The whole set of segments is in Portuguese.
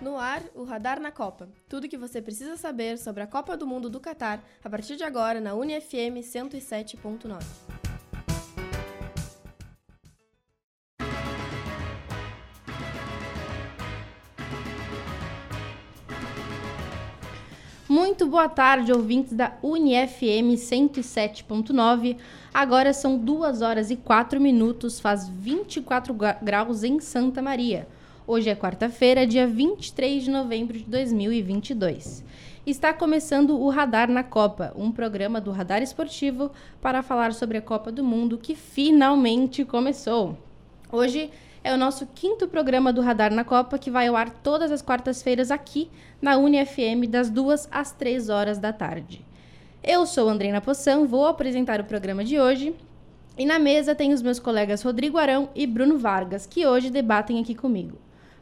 No ar, o Radar na Copa. Tudo o que você precisa saber sobre a Copa do Mundo do Catar a partir de agora na UNIFM 107.9. Muito boa tarde, ouvintes da UniFM 107.9. Agora são 2 horas e 4 minutos, faz 24 graus em Santa Maria. Hoje é quarta-feira, dia 23 de novembro de 2022. Está começando o Radar na Copa, um programa do Radar Esportivo para falar sobre a Copa do Mundo que finalmente começou. Hoje é o nosso 5º programa do Radar na Copa, que vai ao ar todas as quartas-feiras aqui na UniFM, das 2 às 3 horas da tarde. Eu sou Andreina Poçã, vou apresentar o programa de hoje, e na mesa tem os meus colegas Rodrigo Arão e Bruno Vargas, que hoje debatem aqui comigo.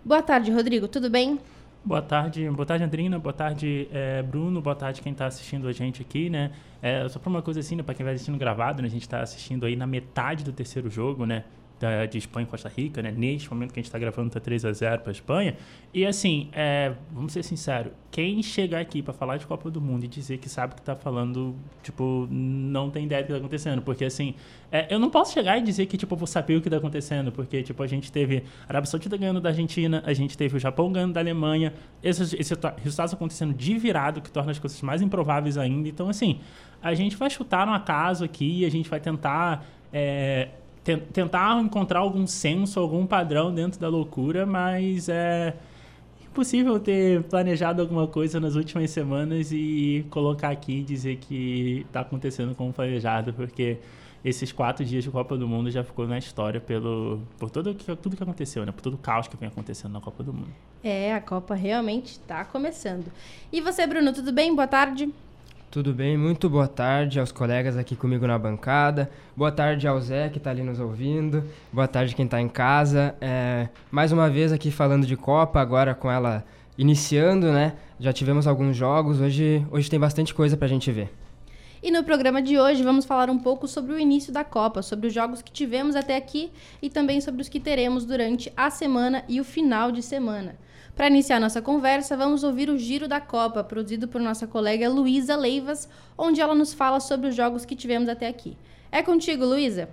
Boa tarde, Rodrigo, tudo bem? Boa tarde, Andrina, boa tarde, Bruno, boa tarde quem está assistindo a gente aqui, né? Só para uma coisa assim, né, para quem vai assistindo gravado, né, a gente está assistindo aí na metade do terceiro jogo, né? De Espanha e Costa Rica, né? Neste momento que a gente está gravando, está 3-0 para a Espanha. E assim, vamos ser sinceros, quem chegar aqui para falar de Copa do Mundo e dizer que sabe o que está falando, tipo, não tem ideia do que está acontecendo. Porque assim, eu não posso chegar e dizer que, tipo, eu vou saber o que está acontecendo. Porque, tipo, a gente teve a Arábia Saudita ganhando da Argentina, a gente teve o Japão ganhando da Alemanha. Esses resultados acontecendo de virado, que torna as coisas mais improváveis ainda. Então, assim, a gente vai chutar no acaso aqui, a gente vai tentar encontrar algum senso, algum padrão dentro da loucura, mas é impossível ter planejado alguma coisa nas últimas semanas e colocar aqui e dizer que está acontecendo como planejado, porque esses 4 dias de Copa do Mundo já ficou na história por tudo que aconteceu, né? Por todo o caos que vem acontecendo na Copa do Mundo. A Copa realmente está começando. E você, Bruno, tudo bem? Boa tarde. Tudo bem, muito boa tarde aos colegas aqui comigo na bancada, boa tarde ao Zé que está ali nos ouvindo, boa tarde quem está em casa, mais uma vez aqui falando de Copa, agora com ela iniciando, né? Já tivemos alguns jogos, hoje tem bastante coisa para a gente ver. E no programa de hoje vamos falar um pouco sobre o início da Copa, sobre os jogos que tivemos até aqui e também sobre os que teremos durante a semana e o final de semana. Para iniciar nossa conversa, vamos ouvir o Giro da Copa, produzido por nossa colega Luísa Leivas, onde ela nos fala sobre os jogos que tivemos até aqui. É contigo, Luísa!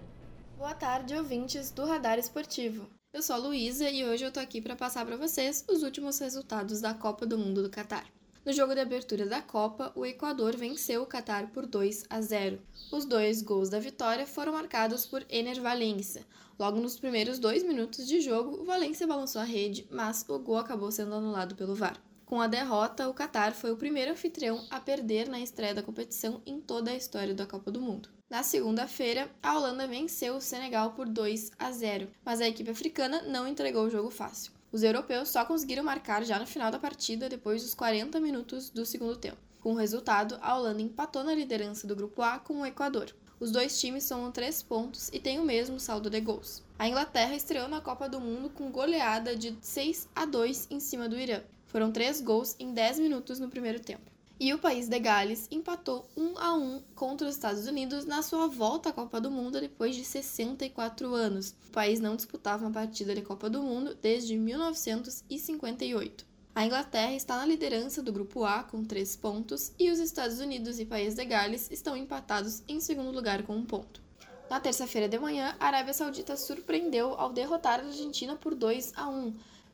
Boa tarde, ouvintes do Radar Esportivo. Eu sou a Luísa e hoje eu tô aqui para passar para vocês os últimos resultados da Copa do Mundo do Catar. No jogo de abertura da Copa, o Equador venceu o Catar por 2-0. Os 2 gols da vitória foram marcados por Enner Valencia. Logo nos primeiros 2 minutos de jogo, o Valencia balançou a rede, mas o gol acabou sendo anulado pelo VAR. Com a derrota, o Catar foi o primeiro anfitrião a perder na estreia da competição em toda a história da Copa do Mundo. Na segunda-feira, a Holanda venceu o Senegal por 2-0, mas a equipe africana não entregou o jogo fácil. Os europeus só conseguiram marcar já no final da partida, depois dos 40 minutos do segundo tempo. Com o resultado, a Holanda empatou na liderança do Grupo A com o Equador. Os 2 times somam 3 pontos e têm o mesmo saldo de gols. A Inglaterra estreou na Copa do Mundo com goleada de 6-2 em cima do Irã. Foram 3 gols em 10 minutos no primeiro tempo. E o país de Gales empatou 1-1 contra os Estados Unidos na sua volta à Copa do Mundo depois de 64 anos. O país não disputava uma partida de Copa do Mundo desde 1958. A Inglaterra está na liderança do Grupo A com 3 pontos e os Estados Unidos e país de Gales estão empatados em segundo lugar com 1 ponto. Na terça-feira de manhã, a Arábia Saudita surpreendeu ao derrotar a Argentina por 2-1.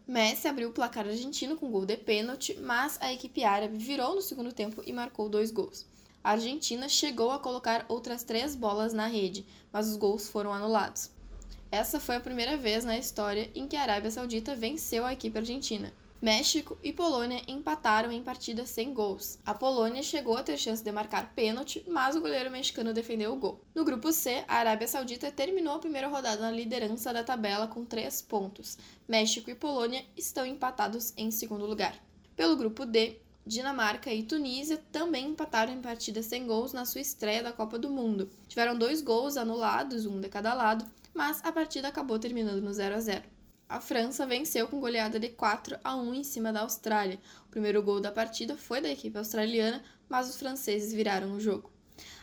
Messi abriu o placar argentino com gol de pênalti, mas a equipe árabe virou no segundo tempo e marcou 2 gols. A Argentina chegou a colocar outras 3 bolas na rede, mas os gols foram anulados. Essa foi a primeira vez na história em que a Arábia Saudita venceu a equipe argentina. México e Polônia empataram em partida sem gols. A Polônia chegou a ter chance de marcar pênalti, mas o goleiro mexicano defendeu o gol. No grupo C, a Arábia Saudita terminou a primeira rodada na liderança da tabela com 3 pontos. México e Polônia estão empatados em segundo lugar. Pelo grupo D, Dinamarca e Tunísia também empataram em partida sem gols na sua estreia da Copa do Mundo. Tiveram 2 gols anulados, 1 de cada lado, mas a partida acabou terminando no 0-0. A França venceu com goleada de 4-1 em cima da Austrália. O primeiro gol da partida foi da equipe australiana, mas os franceses viraram o jogo.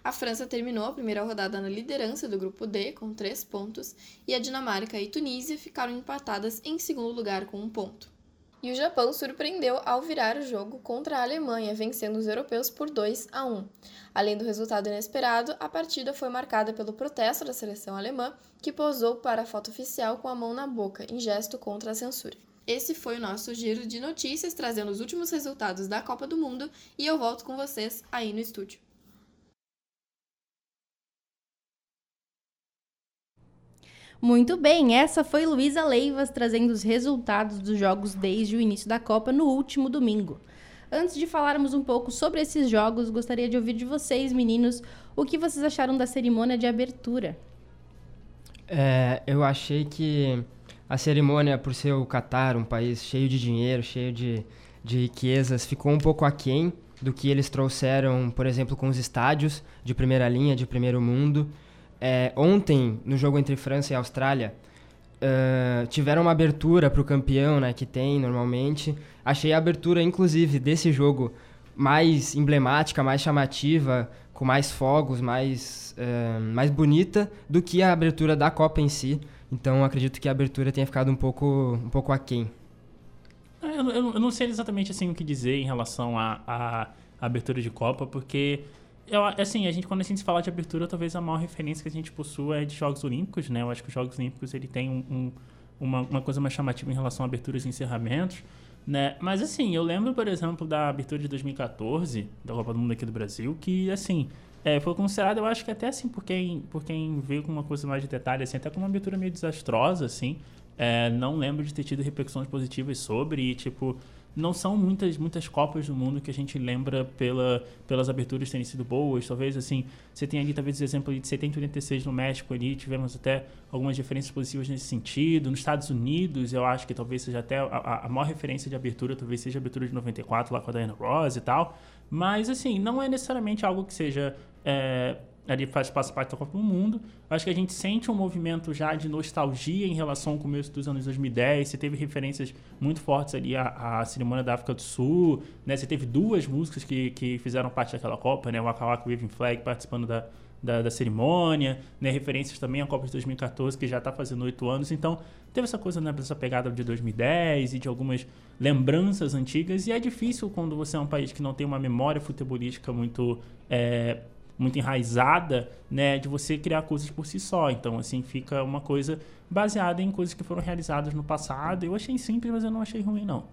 A França terminou a primeira rodada na liderança do grupo D, com 3 pontos, e a Dinamarca e Tunísia ficaram empatadas em segundo lugar com 1 ponto. E o Japão surpreendeu ao virar o jogo contra a Alemanha, vencendo os europeus por 2-1. Além do resultado inesperado, a partida foi marcada pelo protesto da seleção alemã, que posou para a foto oficial com a mão na boca, em gesto contra a censura. Esse foi o nosso giro de notícias, trazendo os últimos resultados da Copa do Mundo, e eu volto com vocês aí no estúdio. Muito bem, essa foi Luísa Leivas trazendo os resultados dos jogos desde o início da Copa no último domingo. Antes de falarmos um pouco sobre esses jogos, gostaria de ouvir de vocês, meninos, o que vocês acharam da cerimônia de abertura? Eu achei que a cerimônia, por ser o Catar, um país cheio de dinheiro, cheio de riquezas, ficou um pouco aquém do que eles trouxeram, por exemplo, com os estádios de primeira linha, de primeiro mundo. Ontem, no jogo entre França e Austrália, tiveram uma abertura para o campeão, né, que tem normalmente. Achei a abertura, inclusive, desse jogo mais emblemática, mais chamativa, com mais fogos, mais bonita do que a abertura da Copa em si. Então, acredito que a abertura tenha ficado um pouco aquém. Eu não sei exatamente assim, o que dizer em relação à abertura de Copa, porque... quando a gente fala de abertura, talvez a maior referência que a gente possua é de Jogos Olímpicos, né? Eu acho que os Jogos Olímpicos, ele tem uma coisa mais chamativa em relação a aberturas e encerramentos, né? Mas, eu lembro, por exemplo, da abertura de 2014, da Copa do Mundo aqui do Brasil, que, foi considerada, eu acho que até, por quem veio com uma coisa mais de detalhe, até com uma abertura meio desastrosa, não lembro de ter tido repercussões positivas sobre, não são muitas Copas do Mundo que a gente lembra pelas aberturas terem sido boas. Talvez, você tenha ali, talvez, o exemplo de 70 e 86 no México ali, tivemos até algumas referências positivas nesse sentido. Nos Estados Unidos, eu acho que talvez seja até a maior referência de abertura, talvez seja a abertura de 94, lá com a Diana Ross e tal. Mas, não é necessariamente algo que seja... ali faz parte da Copa do Mundo. Acho que a gente sente um movimento já de nostalgia em relação ao começo dos anos 2010. Você teve referências muito fortes ali à cerimônia da África do Sul, né? Você teve duas músicas que fizeram parte daquela Copa, né? O Waka Waka Waving Flag participando da cerimônia, né? Referências também à Copa de 2014, que já está fazendo 8 anos. Então, teve essa coisa, né? Essa pegada de 2010 e de algumas lembranças antigas. E é difícil quando você é um país que não tem uma memória futebolística muito enraizada, né, de você criar coisas por si só. Então, fica uma coisa baseada em coisas que foram realizadas no passado. Eu achei simples, mas eu não achei ruim, não.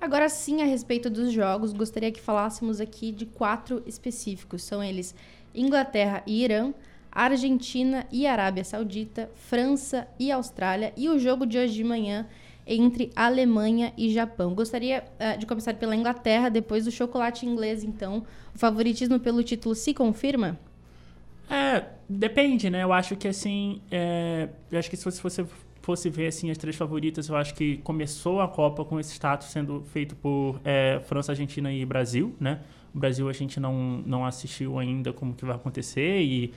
Agora sim, a respeito dos jogos, gostaria que falássemos aqui de 4 específicos. São eles Inglaterra e Irã, Argentina e Arábia Saudita, França e Austrália, e o jogo de hoje de manhã entre Alemanha e Japão. Gostaria de começar pela Inglaterra, depois do chocolate inglês, então. O favoritismo pelo título se confirma? Depende, né? Eu acho que, eu acho que se você fosse ver, as 3 favoritas, eu acho que começou a Copa com esse status sendo feito por França, Argentina e Brasil, né? O Brasil a gente não assistiu ainda como que vai acontecer,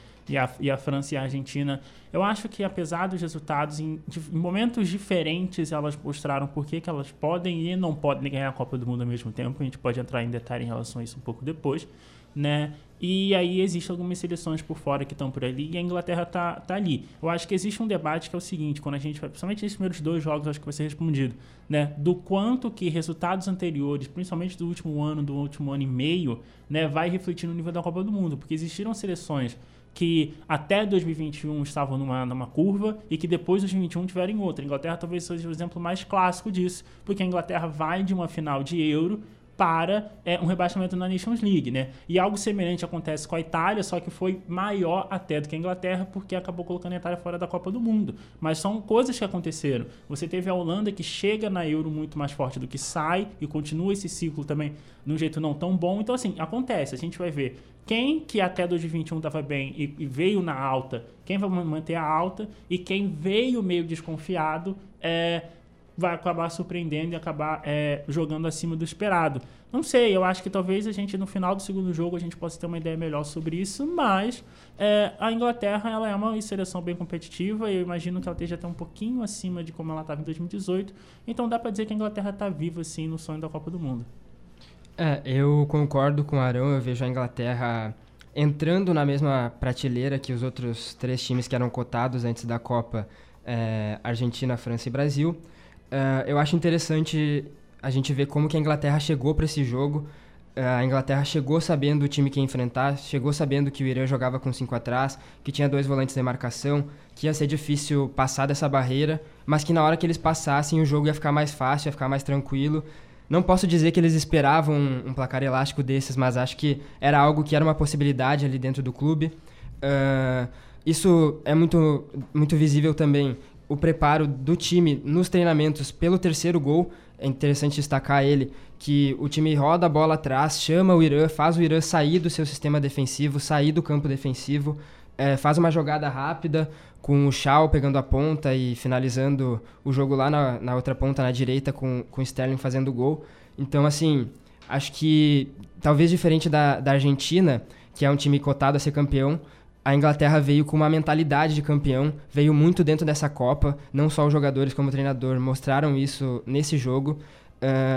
e a França e a Argentina, eu acho que apesar dos resultados, em momentos diferentes elas mostraram por que elas podem e não podem ganhar a Copa do Mundo ao mesmo tempo. A gente pode entrar em detalhe em relação a isso um pouco depois, né? E aí existem algumas seleções por fora que estão por ali, e a Inglaterra tá ali. Eu acho que existe um debate que é o seguinte, quando a gente vai, principalmente nesses primeiros 2 jogos, acho que vai ser respondido, né? Do quanto que resultados anteriores, principalmente do último ano e meio, né, vai refletir no nível da Copa do Mundo, porque existiram seleções que até 2021 estavam numa curva e que depois de 2021 tiveram em outra. A Inglaterra talvez seja o exemplo mais clássico disso, porque a Inglaterra vai de uma final de Euro para um rebaixamento na Nations League, né? E algo semelhante acontece com a Itália, só que foi maior até do que a Inglaterra, porque acabou colocando a Itália fora da Copa do Mundo. Mas são coisas que aconteceram. Você teve a Holanda, que chega na Euro muito mais forte do que sai, e continua esse ciclo também de um jeito não tão bom. Então, acontece. A gente vai ver quem que até 2021 estava bem e veio na alta, quem vai manter a alta, e quem veio meio desconfiado vai acabar surpreendendo e acabar jogando acima do esperado. Não sei, eu acho que talvez a gente, no final do segundo jogo, a gente possa ter uma ideia melhor sobre isso, mas a Inglaterra, ela é uma seleção bem competitiva, e eu imagino que ela esteja até um pouquinho acima de como ela estava em 2018, então dá para dizer que a Inglaterra está viva, sim, no sonho da Copa do Mundo. Eu concordo com o Arão, eu vejo a Inglaterra entrando na mesma prateleira que os outros 3 times que eram cotados antes da Copa, Argentina, França e Brasil. Eu acho interessante a gente vê como que a Inglaterra chegou para esse jogo. A Inglaterra chegou sabendo o time que ia enfrentar, chegou sabendo que o Irã jogava com 5 atrás, que tinha 2 volantes de marcação, que ia ser difícil passar dessa barreira, mas que na hora que eles passassem o jogo ia ficar mais fácil, ia ficar mais tranquilo. Não posso dizer que eles esperavam um placar elástico desses, mas acho que era algo que era uma possibilidade ali dentro do clube. Isso é muito, muito visível também, o preparo do time nos treinamentos pelo terceiro gol. É interessante destacar ele, que o time roda a bola atrás, chama o Irã, faz o Irã sair do seu sistema defensivo, sair do campo defensivo, faz uma jogada rápida com o Shaw pegando a ponta e finalizando o jogo lá na outra ponta, na direita, com o Sterling fazendo o gol. Então, assim, acho que talvez diferente da Argentina, que é um time cotado a ser campeão, a Inglaterra veio com uma mentalidade de campeão, veio muito dentro dessa Copa, não só os jogadores como o treinador mostraram isso nesse jogo.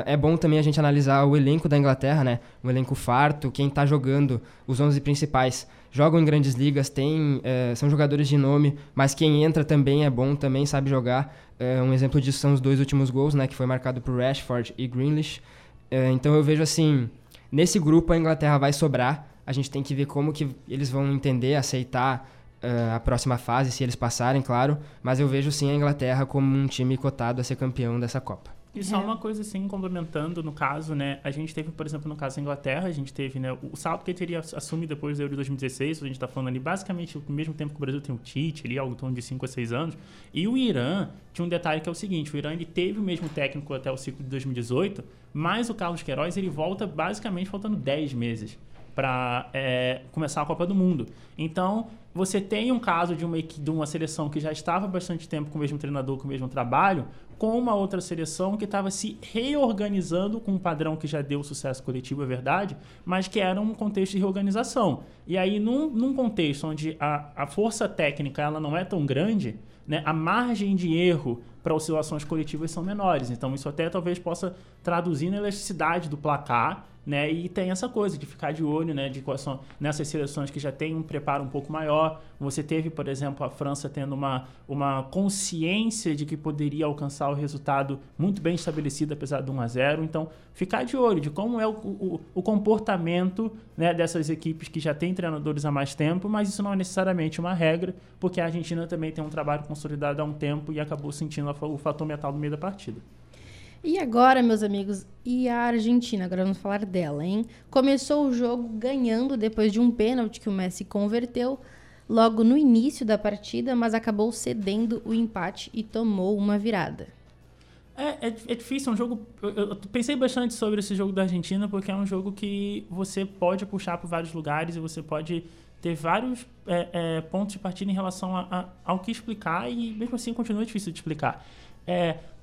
É bom também a gente analisar o elenco da Inglaterra, né? Um elenco farto, quem está jogando, os 11 principais jogam em grandes ligas, são jogadores de nome, mas quem entra também é bom, também sabe jogar. Um exemplo disso são os 2 últimos gols, né? Que foi marcado por Rashford e Grealish. Então eu vejo assim, nesse grupo a Inglaterra vai sobrar. A gente tem que ver como que eles vão entender, aceitar a próxima fase, se eles passarem, claro. Mas eu vejo sim a Inglaterra como um time cotado a ser campeão dessa Copa. E só uma coisa assim, complementando no caso, né? A gente teve, por exemplo, no caso da Inglaterra, a gente teve, né? O Southgate teria assumido depois do Euro de 2016, a gente tá falando ali basicamente o mesmo tempo que o Brasil tem o Tite, ali, algo em torno de 5 a 6 anos. E o Irã tinha um detalhe que é o seguinte, o Irã ele teve o mesmo técnico até o ciclo de 2018, mas o Carlos Queiroz ele volta basicamente faltando 10 meses. Para começar a Copa do Mundo. Então, você tem um caso de uma seleção que já estava há bastante tempo com o mesmo treinador, com o mesmo trabalho, com uma outra seleção que estava se reorganizando com um padrão que já deu sucesso coletivo, é verdade, mas que era um contexto de reorganização. E aí, num contexto onde a força técnica ela não é tão grande, né, a margem de erro para oscilações coletivas são menores. Então, isso até talvez possa traduzir na elasticidade do placar, né? E tem essa coisa de ficar de olho, né, de quais são nessas seleções que já tem um preparo um pouco maior. Você teve, por exemplo, a França tendo uma consciência de que poderia alcançar o resultado muito bem estabelecido, apesar do 1-0. Então, ficar de olho de como é o comportamento, né, dessas equipes que já têm treinadores há mais tempo, mas isso não é necessariamente uma regra, porque a Argentina também tem um trabalho consolidado há um tempo e acabou sentindo o fator mental no meio da partida. E agora, meus amigos, e a Argentina? Agora vamos falar dela, hein? Começou o jogo ganhando depois de um pênalti que o Messi converteu logo no início da partida, mas acabou cedendo o empate e tomou uma virada. É difícil, é um jogo... Eu pensei bastante sobre esse jogo da Argentina, porque é um jogo que você pode puxar para vários lugares e você pode ter vários pontos de partida em relação ao que explicar e, mesmo assim, continua difícil de explicar.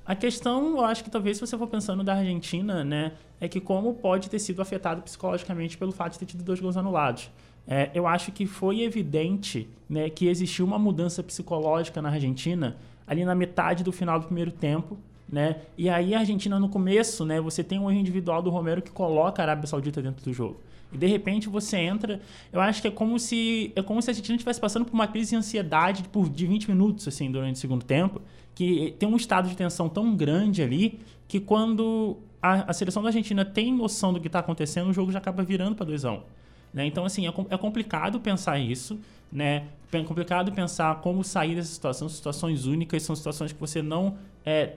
A questão, eu acho que talvez se você for pensando da Argentina, né, é que como pode ter sido afetado psicologicamente pelo fato de ter tido 2 gols anulados. Eu acho que foi evidente, né, que existiu uma mudança psicológica na Argentina ali na metade do final do primeiro tempo, né, e aí a Argentina no começo, né, você tem um erro individual do Romero que coloca a Arábia Saudita dentro do jogo. E de repente você entra, eu acho que é como se a Argentina estivesse passando por uma crise de ansiedade de 20 minutos assim, durante o segundo tempo, que tem um estado de tensão tão grande ali que quando a seleção da Argentina tem noção do que está acontecendo, o jogo já acaba virando para 2-1. Né? Então, assim, é complicado pensar isso, né? É complicado pensar como sair dessa situação. São situações únicas, são situações que você não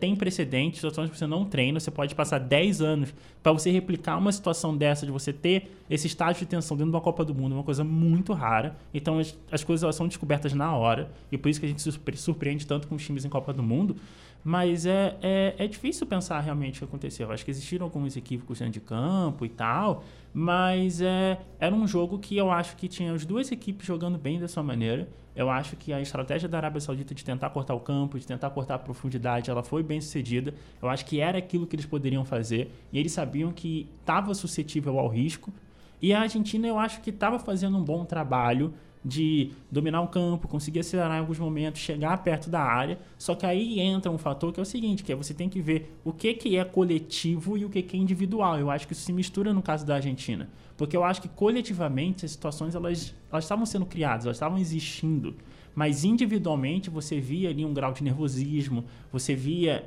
tem precedentes, situações que você não treina. Você pode passar 10 anos para você replicar uma situação dessa, de você ter esse estágio de tensão dentro de uma Copa do Mundo, uma coisa muito rara. Então, as coisas elas são descobertas na hora, e por isso que a gente se surpreende tanto com os times em Copa do Mundo. Mas é difícil pensar realmente o que aconteceu. Acho que existiram alguns equívocos dentro de campo e tal, mas era um jogo que eu acho que tinha as duas equipes jogando bem da sua maneira. Eu acho que a estratégia da Arábia Saudita de tentar cortar o campo, de tentar cortar a profundidade, ela foi bem sucedida. Eu acho que era aquilo que eles poderiam fazer, e eles sabiam que estava suscetível ao risco. E a Argentina, eu acho que estava fazendo um bom trabalho de dominar o campo, conseguir acelerar em alguns momentos, chegar perto da área. Só que aí entra um fator que é o seguinte, que é você tem que ver o que é coletivo e o que é individual. Eu acho que isso se mistura no caso da Argentina, porque eu acho que coletivamente as situações elas estavam sendo criadas, elas estavam existindo. Mas individualmente você via ali um grau de nervosismo, você via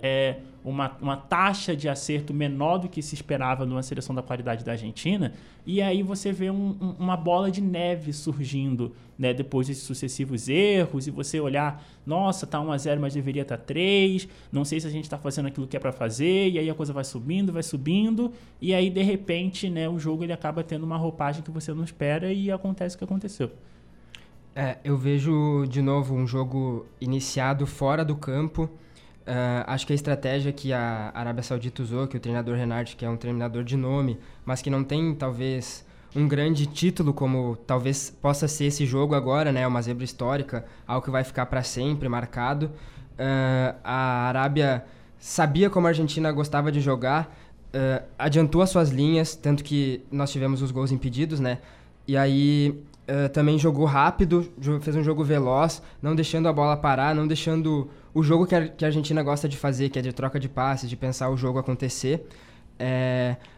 uma taxa de acerto menor do que se esperava numa seleção da qualidade da Argentina, e aí você vê uma bola de neve surgindo, né, depois desses sucessivos erros, e você olhar, nossa, tá 1-0, mas deveria estar 3, não sei se a gente tá fazendo aquilo que é para fazer, e aí a coisa vai subindo, e aí de repente, né, o jogo ele acaba tendo uma roupagem que você não espera e acontece o que aconteceu. Eu vejo, de novo, um jogo iniciado fora do campo. Acho que a estratégia que a Arábia Saudita usou, que o treinador Renard, que é um treinador de nome, mas que não tem, talvez, um grande título, como talvez possa ser esse jogo agora, né? Uma zebra histórica, algo que vai ficar para sempre marcado. A Arábia sabia como a Argentina gostava de jogar, adiantou as suas linhas, tanto que nós tivemos os gols impedidos, né? E aí... também jogou rápido, fez um jogo veloz, não deixando a bola parar, não deixando o jogo que a Argentina gosta de fazer, que é de troca de passes, de pensar o jogo acontecer.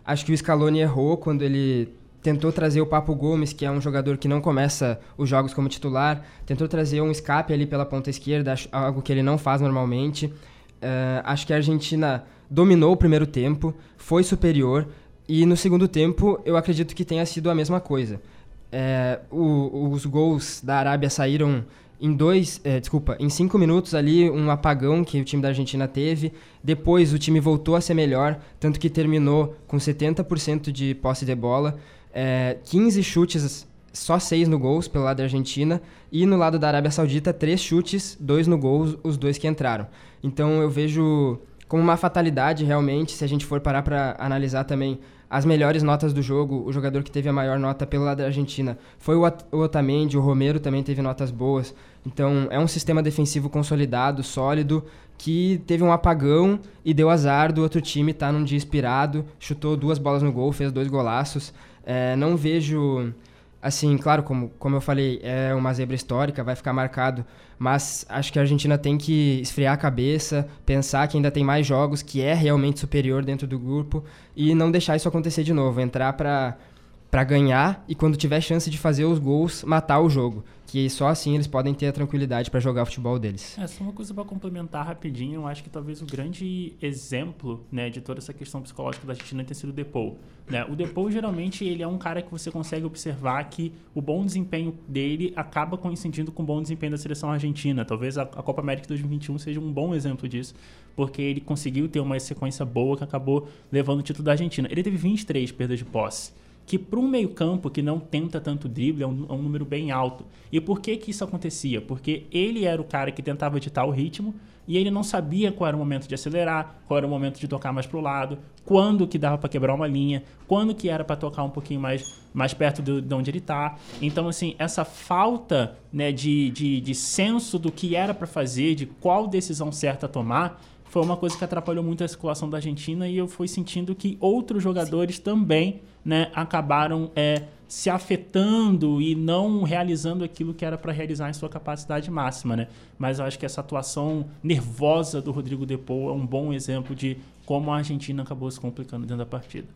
Acho que o Scaloni errou quando ele tentou trazer o Papu Gomes, que é um jogador que não começa os jogos como titular, tentou trazer um escape ali pela ponta esquerda, algo que ele não faz normalmente. Acho que a Argentina dominou o primeiro tempo, foi superior, e no segundo tempo eu acredito que tenha sido a mesma coisa. Os gols da Arábia saíram em 5 minutos ali, um apagão que o time da Argentina teve. Depois o time voltou a ser melhor, tanto que terminou com 70% de posse de bola, 15 chutes, só 6 no gols pelo lado da Argentina, e no lado da Arábia Saudita 3 chutes, 2 no gol, os 2 que entraram. Então eu vejo como uma fatalidade realmente, se a gente for parar para analisar também as melhores notas do jogo. O jogador que teve a maior nota pelo lado da Argentina foi o Otamendi, o Romero também teve notas boas. Então é um sistema defensivo consolidado, sólido, que teve um apagão e deu azar do outro time estar num dia inspirado, chutou 2 bolas no gol, fez 2 golaços. Não vejo, assim, claro, como eu falei, é uma zebra histórica, vai ficar marcado, mas acho que a Argentina tem que esfriar a cabeça, pensar que ainda tem mais jogos, que é realmente superior dentro do grupo, e não deixar isso acontecer de novo, entrar para ganhar e, quando tiver chance de fazer os gols, matar o jogo, que só assim eles podem ter a tranquilidade para jogar o futebol deles. Só uma coisa para complementar rapidinho, eu acho que talvez o grande exemplo, né, de toda essa questão psicológica da Argentina tenha sido o De Paul, né? O De Paul, geralmente, ele é um cara que você consegue observar que o bom desempenho dele acaba coincidindo com o bom desempenho da seleção argentina. Talvez a Copa América 2021 seja um bom exemplo disso, porque ele conseguiu ter uma sequência boa que acabou levando o título da Argentina. Ele teve 23 perdas de posse, que para um meio campo que não tenta tanto drible é um número bem alto. E por que isso acontecia? Porque ele era o cara que tentava ditar o ritmo e ele não sabia qual era o momento de acelerar, qual era o momento de tocar mais para o lado, quando que dava para quebrar uma linha, quando que era para tocar um pouquinho mais perto de onde ele está. Então, assim, essa falta, né, de senso do que era para fazer, de qual decisão certa tomar, foi uma coisa que atrapalhou muito a circulação da Argentina, e eu fui sentindo que outros jogadores também, né, acabaram se afetando e não realizando aquilo que era para realizar em sua capacidade máxima, né? Mas eu acho que essa atuação nervosa do Rodrigo De Paul é um bom exemplo de como a Argentina acabou se complicando dentro da partida.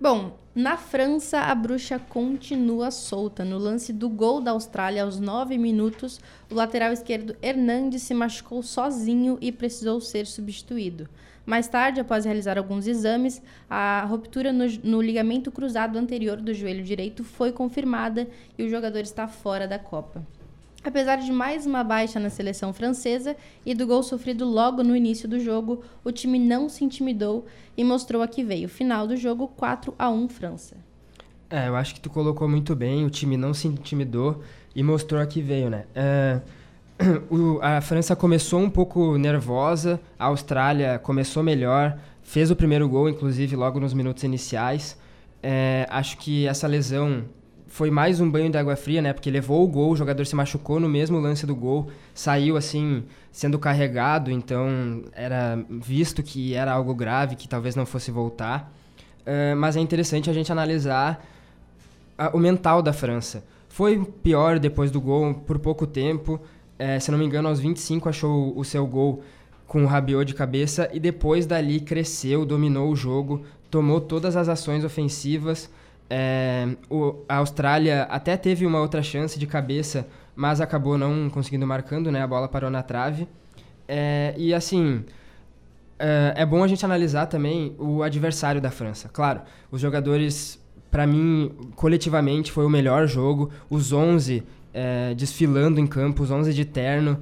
Bom, na França, a bruxa continua solta. No lance do gol da Austrália, aos 9 minutos, o lateral esquerdo Hernández se machucou sozinho e precisou ser substituído. Mais tarde, após realizar alguns exames, a ruptura no ligamento cruzado anterior do joelho direito foi confirmada e o jogador está fora da Copa. Apesar de mais uma baixa na seleção francesa e do gol sofrido logo no início do jogo, o time não se intimidou e mostrou a que veio. Final do jogo, 4-1 França. Eu acho que tu colocou muito bem, o time não se intimidou e mostrou a que veio, né? A França começou um pouco nervosa, a Austrália começou melhor, fez o primeiro gol, inclusive, logo nos minutos iniciais. Acho que essa lesão foi mais um banho de água fria, né? Porque levou o gol, o jogador se machucou no mesmo lance do gol, saiu assim, sendo carregado, então era visto que era algo grave, que talvez não fosse voltar. Mas é interessante a gente analisar o mental da França. Foi pior depois do gol por pouco tempo, se não me engano, aos 25 achou o seu gol com o Rabiot de cabeça, e depois dali cresceu, dominou o jogo, tomou todas as ações ofensivas. A Austrália até teve uma outra chance de cabeça, mas acabou não conseguindo marcando, né? A bola parou na trave. E assim, é bom a gente analisar também o adversário da França. Claro, os jogadores, para mim, coletivamente, foi o melhor jogo. Os 11 desfilando em campo, os 11 de terno.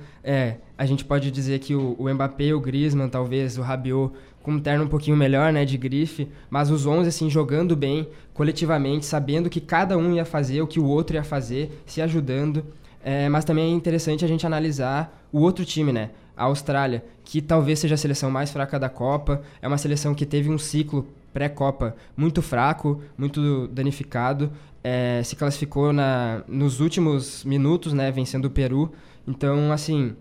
A gente pode dizer que o Mbappé, o Griezmann, talvez o Rabiot, com um terno um pouquinho melhor, né, de grife, mas os 11 assim, jogando bem, coletivamente, sabendo que cada um ia fazer, o que o outro ia fazer, se ajudando. Mas também é interessante a gente analisar o outro time, né? A Austrália, que talvez seja a seleção mais fraca da Copa, é uma seleção que teve um ciclo pré-Copa muito fraco, muito danificado, se classificou nos últimos minutos, né, vencendo o Peru. Então, assim,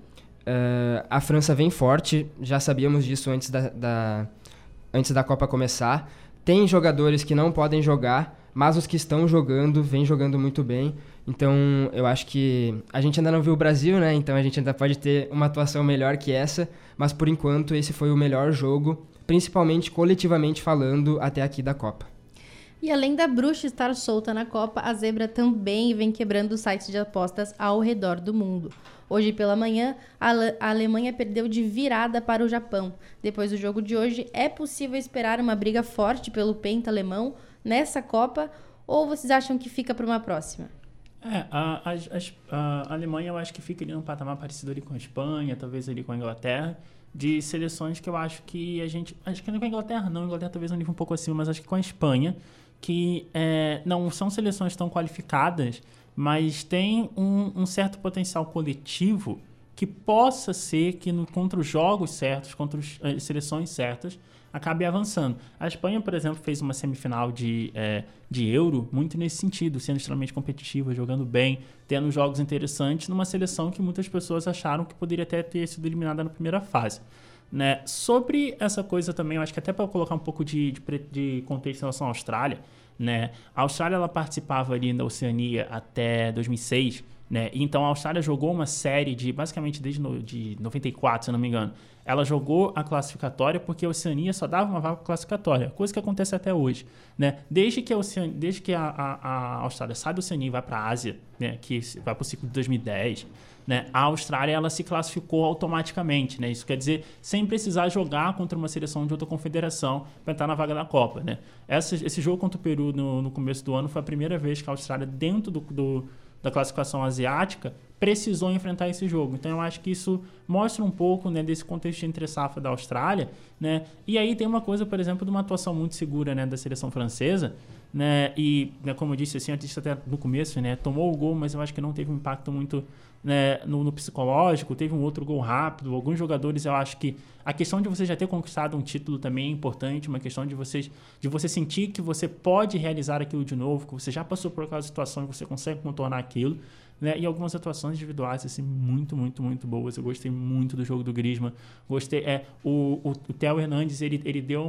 a França vem forte, já sabíamos disso antes da Copa começar. Tem jogadores que não podem jogar, mas os que estão jogando, vêm jogando muito bem. Então, eu acho que a gente ainda não viu o Brasil, né? Então, a gente ainda pode ter uma atuação melhor que essa. Mas, por enquanto, esse foi o melhor jogo, principalmente coletivamente falando, até aqui da Copa. E além da bruxa estar solta na Copa, a zebra também vem quebrando sites de apostas ao redor do mundo. Hoje pela manhã, a Alemanha perdeu de virada para o Japão. Depois do jogo de hoje, é possível esperar uma briga forte pelo penta alemão nessa Copa? Ou vocês acham que fica para uma próxima? A Alemanha eu acho que fica ali num patamar parecido ali com a Espanha, talvez ali com a Inglaterra. De seleções que eu acho que a gente... Acho que não com a Inglaterra, não. A Inglaterra talvez um nível um pouco acima, mas acho que com a Espanha, que não são seleções tão qualificadas, mas tem um certo potencial coletivo que possa ser que contra os jogos certos, contra as seleções certas, acabe avançando. A Espanha, por exemplo, fez uma semifinal de Euro muito nesse sentido, sendo extremamente competitiva, jogando bem, tendo jogos interessantes, numa seleção que muitas pessoas acharam que poderia até ter sido eliminada na primeira fase. Né? Sobre essa coisa também, eu acho que até para colocar um pouco de contexto em relação à Austrália, né? A Austrália ela participava ali da Oceania até 2006, né? Então a Austrália jogou uma série basicamente desde de 94, se eu não me engano. Ela jogou a classificatória porque a Oceania só dava uma vaga classificatória, coisa que acontece até hoje, né? Desde que a Austrália sai da Oceania e vai para a Ásia, né? Que vai para o ciclo de 2010, né? A Austrália ela se classificou automaticamente, né? Isso quer dizer, sem precisar jogar contra uma seleção de outra confederação para entrar na vaga da Copa, né? Esse jogo contra o Peru no começo do ano foi a primeira vez que a Austrália, dentro da classificação asiática, precisou enfrentar esse jogo. Então eu acho que isso mostra um pouco, né, desse contexto de entre-safra da Austrália, né? E aí tem uma coisa, por exemplo, de uma atuação muito segura, né, da seleção francesa, né? E, né, como eu disse, assim, antes até no começo, né, tomou o gol, mas eu acho que não teve um impacto muito, né, no psicológico. Teve um outro gol rápido. Alguns jogadores, eu acho que a questão de você já ter conquistado um título também é importante, uma questão de você sentir que você pode realizar aquilo de novo, que você já passou por aquela situação e você consegue contornar aquilo, né? E algumas atuações individuais assim, muito, muito, muito boas. Eu gostei muito do jogo do Griezmann. Gostei, o Theo Hernández, ele deu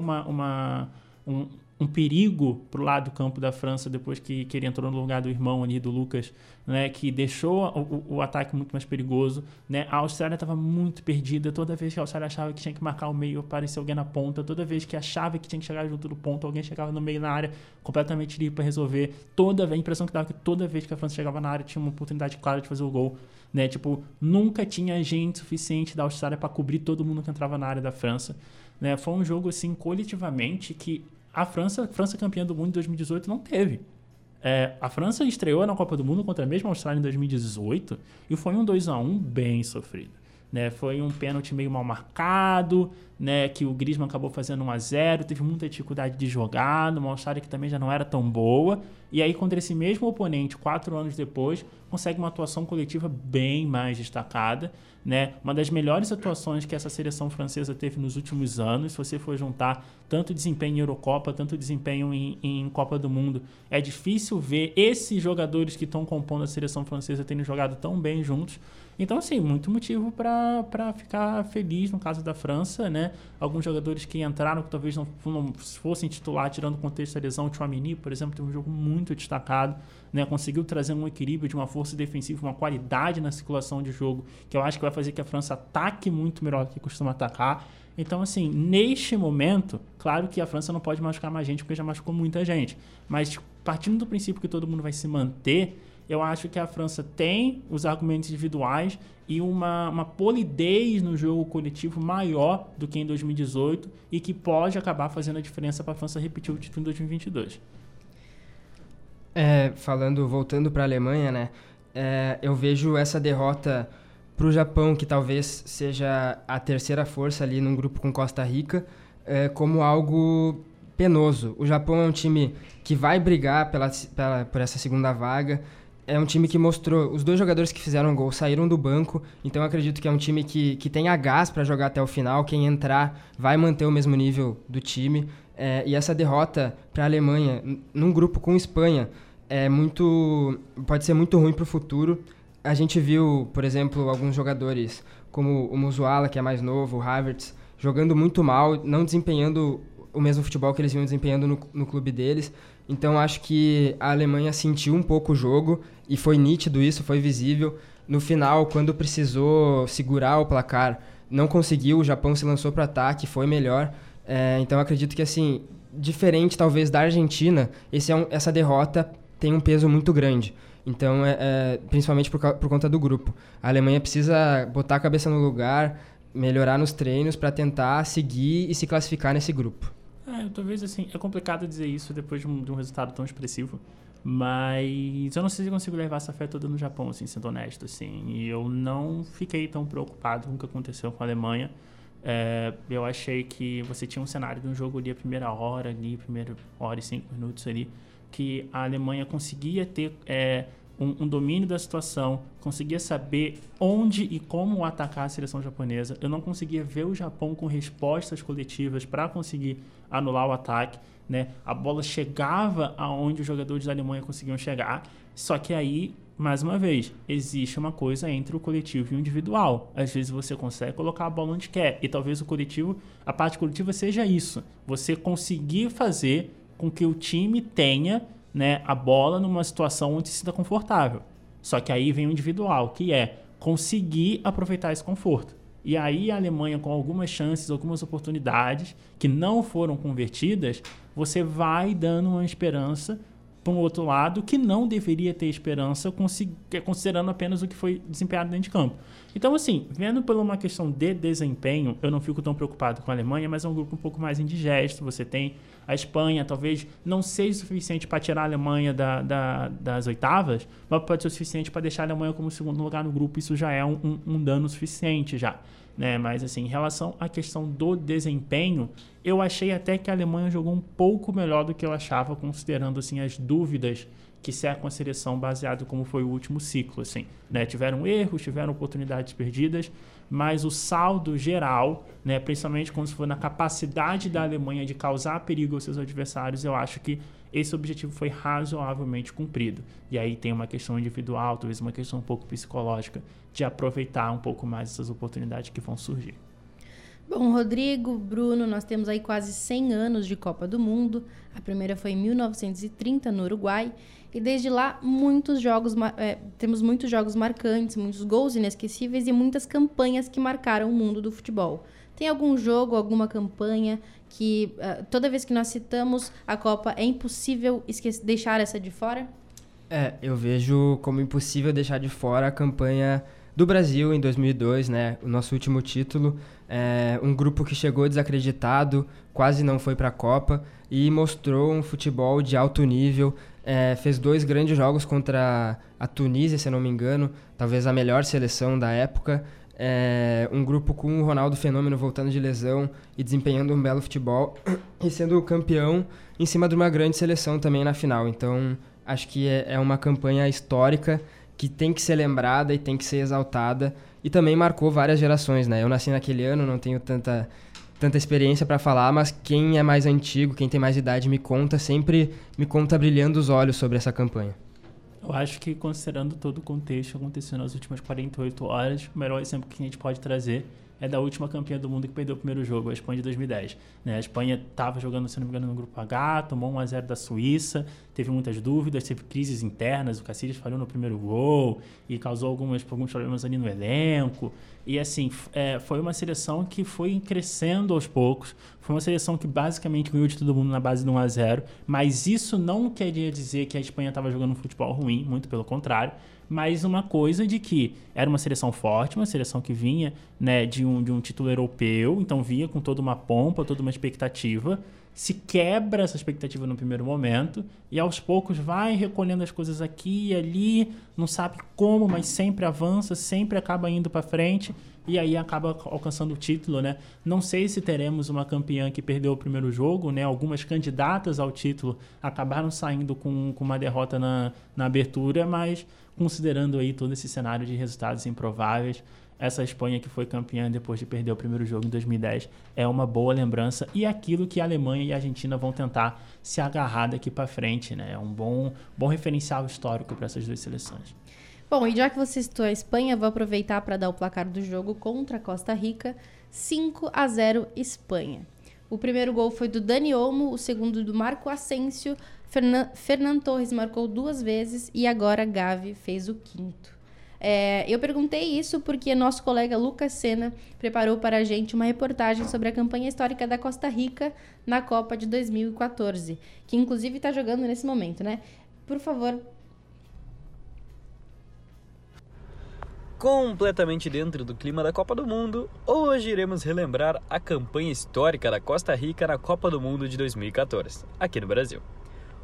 um perigo pro lado do campo da França depois que ele entrou no lugar do irmão ali, do Lucas, né, que deixou o ataque muito mais perigoso, né? A Austrália estava muito perdida. Toda vez que a Austrália achava que tinha que marcar o meio, aparecia alguém na ponta. Toda vez que achava que tinha que chegar junto do ponto, alguém chegava no meio na área, completamente livre para resolver. A impressão que dava que toda vez que a França chegava na área, tinha uma oportunidade clara de fazer o gol, né? Tipo, nunca tinha gente suficiente da Austrália para cobrir todo mundo que entrava na área da França, né? Foi um jogo assim, coletivamente, que a França campeã do mundo em 2018 não teve. A França estreou na Copa do Mundo contra a mesma Austrália em 2018 e foi um 2-1 bem sofrido, né? Foi um pênalti meio mal marcado, né, que o Griezmann acabou fazendo 1-0, teve muita dificuldade de jogar, numa Austrália que também já não era tão boa. E aí, contra esse mesmo oponente, 4 anos depois, consegue uma atuação coletiva bem mais destacada, né? Uma das melhores atuações que essa seleção francesa teve nos últimos anos. Se você for juntar tanto desempenho em Eurocopa, tanto desempenho em Copa do Mundo, é difícil ver esses jogadores que estão compondo a seleção francesa terem jogado tão bem juntos. Então, assim, muito motivo para ficar feliz no caso da França, né? Alguns jogadores que entraram que talvez não fossem titular, tirando o contexto da lesão. O Tchouameni, por exemplo, teve um jogo muito destacado, né? Conseguiu trazer um equilíbrio de uma força defensiva, uma qualidade na circulação de jogo, que eu acho que vai fazer que a França ataque muito melhor do que costuma atacar. Então, assim, neste momento, claro que a França não pode machucar mais gente, porque já machucou muita gente, mas partindo do princípio que todo mundo vai se manter, eu acho que a França tem os argumentos individuais e uma polidez no jogo coletivo maior do que em 2018 e que pode acabar fazendo a diferença para a França repetir o título em 2022. Voltando para a Alemanha, né? Eu vejo essa derrota para o Japão, que talvez seja a terceira força ali num grupo com Costa Rica, como algo penoso. O Japão é um time que vai brigar por essa segunda vaga. É um time que mostrou... Os dois jogadores que fizeram gol saíram do banco, então eu acredito que é um time que tem a gás para jogar até o final. Quem entrar vai manter o mesmo nível do time. E essa derrota para a Alemanha, num grupo com Espanha, pode ser muito ruim para o futuro. A gente viu, por exemplo, alguns jogadores, como o Musiala, que é mais novo, o Havertz, jogando muito mal, não desempenhando o mesmo futebol que eles vinham desempenhando no clube deles. Então acho que a Alemanha sentiu um pouco o jogo e foi nítido isso, foi visível. No final, quando precisou segurar o placar, não conseguiu, o Japão se lançou para o ataque, foi melhor. Então acredito que, assim, diferente talvez da Argentina, essa derrota tem um peso muito grande. Então, principalmente por conta do grupo. A Alemanha precisa botar a cabeça no lugar, melhorar nos treinos para tentar seguir e se classificar nesse grupo. Talvez assim, é complicado dizer isso depois de um resultado tão expressivo, mas eu não sei se consigo levar essa fé toda no Japão, assim, sendo honesto, assim, e eu não fiquei tão preocupado com o que aconteceu com a Alemanha. Eu achei que você tinha um cenário de um jogo ali, a primeira hora e 5 minutos ali, que a Alemanha conseguia ter um domínio da situação, conseguia saber onde e como atacar a seleção japonesa. Eu não conseguia ver o Japão com respostas coletivas para conseguir anular o ataque, né? A bola chegava aonde os jogadores da Alemanha conseguiam chegar, só que aí, mais uma vez, existe uma coisa entre o coletivo e o individual. Às vezes você consegue colocar a bola onde quer, e talvez a parte coletiva seja isso, você conseguir fazer com que o time tenha, né, a bola numa situação onde se sinta confortável. Só que aí vem o individual, que é conseguir aproveitar esse conforto. E aí a Alemanha, com algumas chances, algumas oportunidades que não foram convertidas, você vai dando uma esperança para um outro lado que não deveria ter esperança, considerando apenas o que foi desempenhado dentro de campo. Então, assim, vendo por uma questão de desempenho, eu não fico tão preocupado com a Alemanha, mas é um grupo um pouco mais indigesto. Você tem a Espanha, talvez não seja o suficiente para tirar a Alemanha das oitavas, mas pode ser o suficiente para deixar a Alemanha como segundo lugar no grupo. Isso já é um dano suficiente já, né? Mas, assim, em relação à questão do desempenho, eu achei até que a Alemanha jogou um pouco melhor do que eu achava, considerando, assim, as dúvidas que cercam a seleção baseado como foi o último ciclo, assim, né? Tiveram erros, tiveram oportunidades perdidas, mas o saldo geral, né, principalmente quando se for na capacidade da Alemanha de causar perigo aos seus adversários, eu acho que esse objetivo foi razoavelmente cumprido. E aí tem uma questão individual, talvez uma questão um pouco psicológica, de aproveitar um pouco mais essas oportunidades que vão surgir. Bom, Rodrigo, Bruno, nós temos aí quase 100 anos de Copa do Mundo. A primeira foi em 1930, no Uruguai. E desde lá, temos muitos jogos marcantes, muitos gols inesquecíveis e muitas campanhas que marcaram o mundo do futebol. Tem algum jogo, alguma campanha que toda vez que nós citamos a Copa é impossível deixar essa de fora? Eu vejo como impossível deixar de fora a campanha do Brasil em 2002, né? O nosso último título, um grupo que chegou desacreditado, quase não foi para a Copa e mostrou um futebol de alto nível. Fez 2 grandes jogos contra a Tunísia, se eu não me engano, talvez a melhor seleção da época. Um grupo com o Ronaldo Fenômeno voltando de lesão e desempenhando um belo futebol e sendo campeão em cima de uma grande seleção também na final. Então, acho que é uma campanha histórica que tem que ser lembrada e tem que ser exaltada e também marcou várias gerações, né? Eu nasci naquele ano, não tenho tanta experiência para falar, mas quem é mais antigo, quem tem mais idade sempre me conta brilhando os olhos sobre essa campanha. Eu acho que, considerando todo o contexto que aconteceu nas últimas 48 horas, o melhor exemplo que a gente pode trazer é da última campeã do mundo que perdeu o primeiro jogo, a Espanha de 2010. Né? A Espanha estava jogando, se não me engano, no grupo H, tomou 1-0 da Suíça, teve muitas dúvidas, teve crises internas, o Casillas falhou no primeiro gol e causou alguns problemas ali no elenco. E assim, foi uma seleção que foi crescendo aos poucos, foi uma seleção que basicamente ganhou de todo mundo na base de 1-0, mas isso não queria dizer que a Espanha estava jogando um futebol ruim, muito pelo contrário, mas uma coisa de que era uma seleção forte, uma seleção que vinha, né, de um título europeu, então vinha com toda uma pompa, toda uma expectativa, se quebra essa expectativa no primeiro momento e aos poucos vai recolhendo as coisas aqui e ali, não sabe como, mas sempre avança, sempre acaba indo para frente e aí acaba alcançando o título, né? Não sei se teremos uma campeã que perdeu o primeiro jogo, né? Algumas candidatas ao título acabaram saindo com uma derrota na abertura, mas considerando aí todo esse cenário de resultados improváveis, essa Espanha que foi campeã depois de perder o primeiro jogo em 2010 é uma boa lembrança e é aquilo que a Alemanha e a Argentina vão tentar se agarrar daqui para frente, né? É um bom referencial histórico para essas duas seleções. Bom, e já que você citou a Espanha, vou aproveitar para dar o placar do jogo contra a Costa Rica, 5-0 Espanha. O primeiro gol foi do Dani Olmo, o segundo do Marco Asensio, Fernan Torres marcou 2 vezes e agora Gavi fez o quinto. Eu perguntei isso porque nosso colega Lucas Senna preparou para a gente uma reportagem sobre a campanha histórica da Costa Rica na Copa de 2014, que inclusive está jogando nesse momento, né? Por favor. Completamente dentro do clima da Copa do Mundo, hoje iremos relembrar a campanha histórica da Costa Rica na Copa do Mundo de 2014, aqui no Brasil.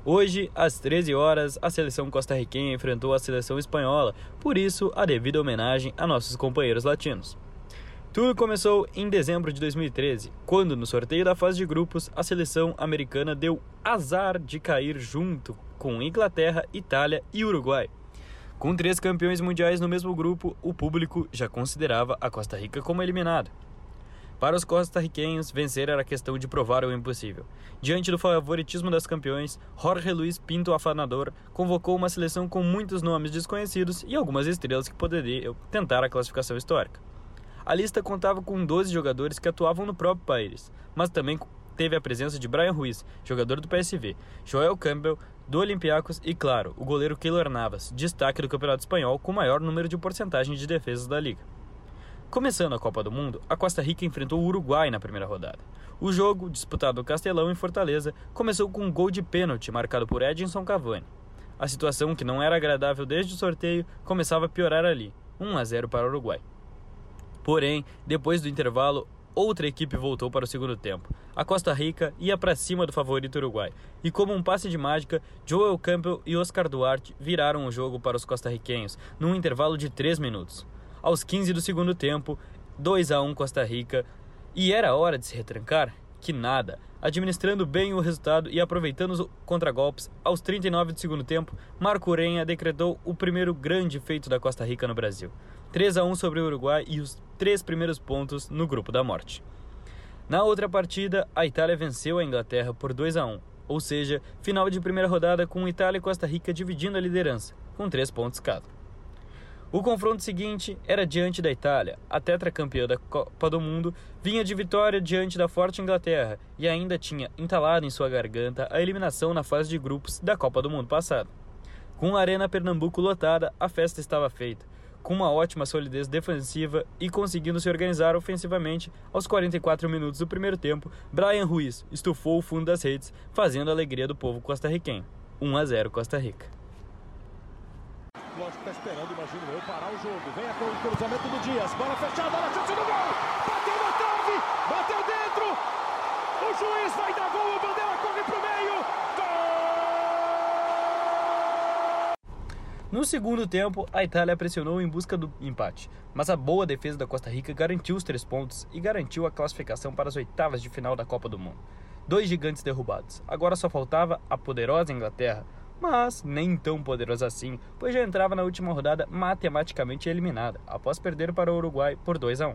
Hoje, às 13 horas, a seleção costarriquenha enfrentou a seleção espanhola, por isso a devida homenagem a nossos companheiros latinos. Tudo começou em dezembro de 2013, quando no sorteio da fase de grupos, a seleção americana deu azar de cair junto com Inglaterra, Itália e Uruguai. Com 3 campeões mundiais no mesmo grupo, o público já considerava a Costa Rica como eliminada. Para os costarriquenhos, vencer era questão de provar o impossível. Diante do favoritismo das campeões, Jorge Luis Pinto Afanador convocou uma seleção com muitos nomes desconhecidos e algumas estrelas que poderiam tentar a classificação histórica. A lista contava com 12 jogadores que atuavam no próprio país, mas também teve a presença de Bryan Ruiz, jogador do PSV, Joel Campbell, do Olympiacos e, claro, o goleiro Keylor Navas, destaque do Campeonato Espanhol com maior número de porcentagem de defesas da liga. Começando a Copa do Mundo, a Costa Rica enfrentou o Uruguai na primeira rodada. O jogo, disputado no Castelão em Fortaleza, começou com um gol de pênalti marcado por Edinson Cavani. A situação, que não era agradável desde o sorteio, começava a piorar ali, 1-0 para o Uruguai. Porém, depois do intervalo, outra equipe voltou para o segundo tempo. A Costa Rica ia para cima do favorito Uruguai. E como um passe de mágica, Joel Campbell e Oscar Duarte viraram o jogo para os costarriquenhos, num intervalo de 3 minutos. Aos 15 do segundo tempo, 2-1 Costa Rica, e era hora de se retrancar? Que nada! Administrando bem o resultado e aproveitando os contragolpes, aos 39 do segundo tempo, Marco Ureña decretou o primeiro grande feito da Costa Rica no Brasil. 3-1 sobre o Uruguai e os 3 primeiros pontos no grupo da morte. Na outra partida, a Itália venceu a Inglaterra por 2-1, ou seja, final de primeira rodada com Itália e Costa Rica dividindo a liderança, com 3 pontos cada. O confronto seguinte era diante da Itália. A tetracampeã da Copa do Mundo vinha de vitória diante da forte Inglaterra e ainda tinha entalado em sua garganta a eliminação na fase de grupos da Copa do Mundo passada. Com a Arena Pernambuco lotada, a festa estava feita, com uma ótima solidez defensiva e conseguindo se organizar ofensivamente. Aos 44 minutos do primeiro tempo, Bryan Ruiz estufou o fundo das redes, fazendo a alegria do povo costarriquenho. 1-0 Costa Rica. Lógico, tá esperando, imagino eu, parar o jogo. Vem com o cruzamento do Dias. Bola fechada, olha a chance do gol. Bateu na trave, bateu dentro. O juiz vai dar gol, o Bandeira corre pro meio. Gol! No segundo tempo, a Itália pressionou em busca do empate. Mas a boa defesa da Costa Rica garantiu os 3 pontos e garantiu a classificação para as oitavas de final da Copa do Mundo. 2 gigantes derrubados. Agora só faltava a poderosa Inglaterra. Mas nem tão poderosa assim, pois já entrava na última rodada matematicamente eliminada, após perder para o Uruguai por 2-1.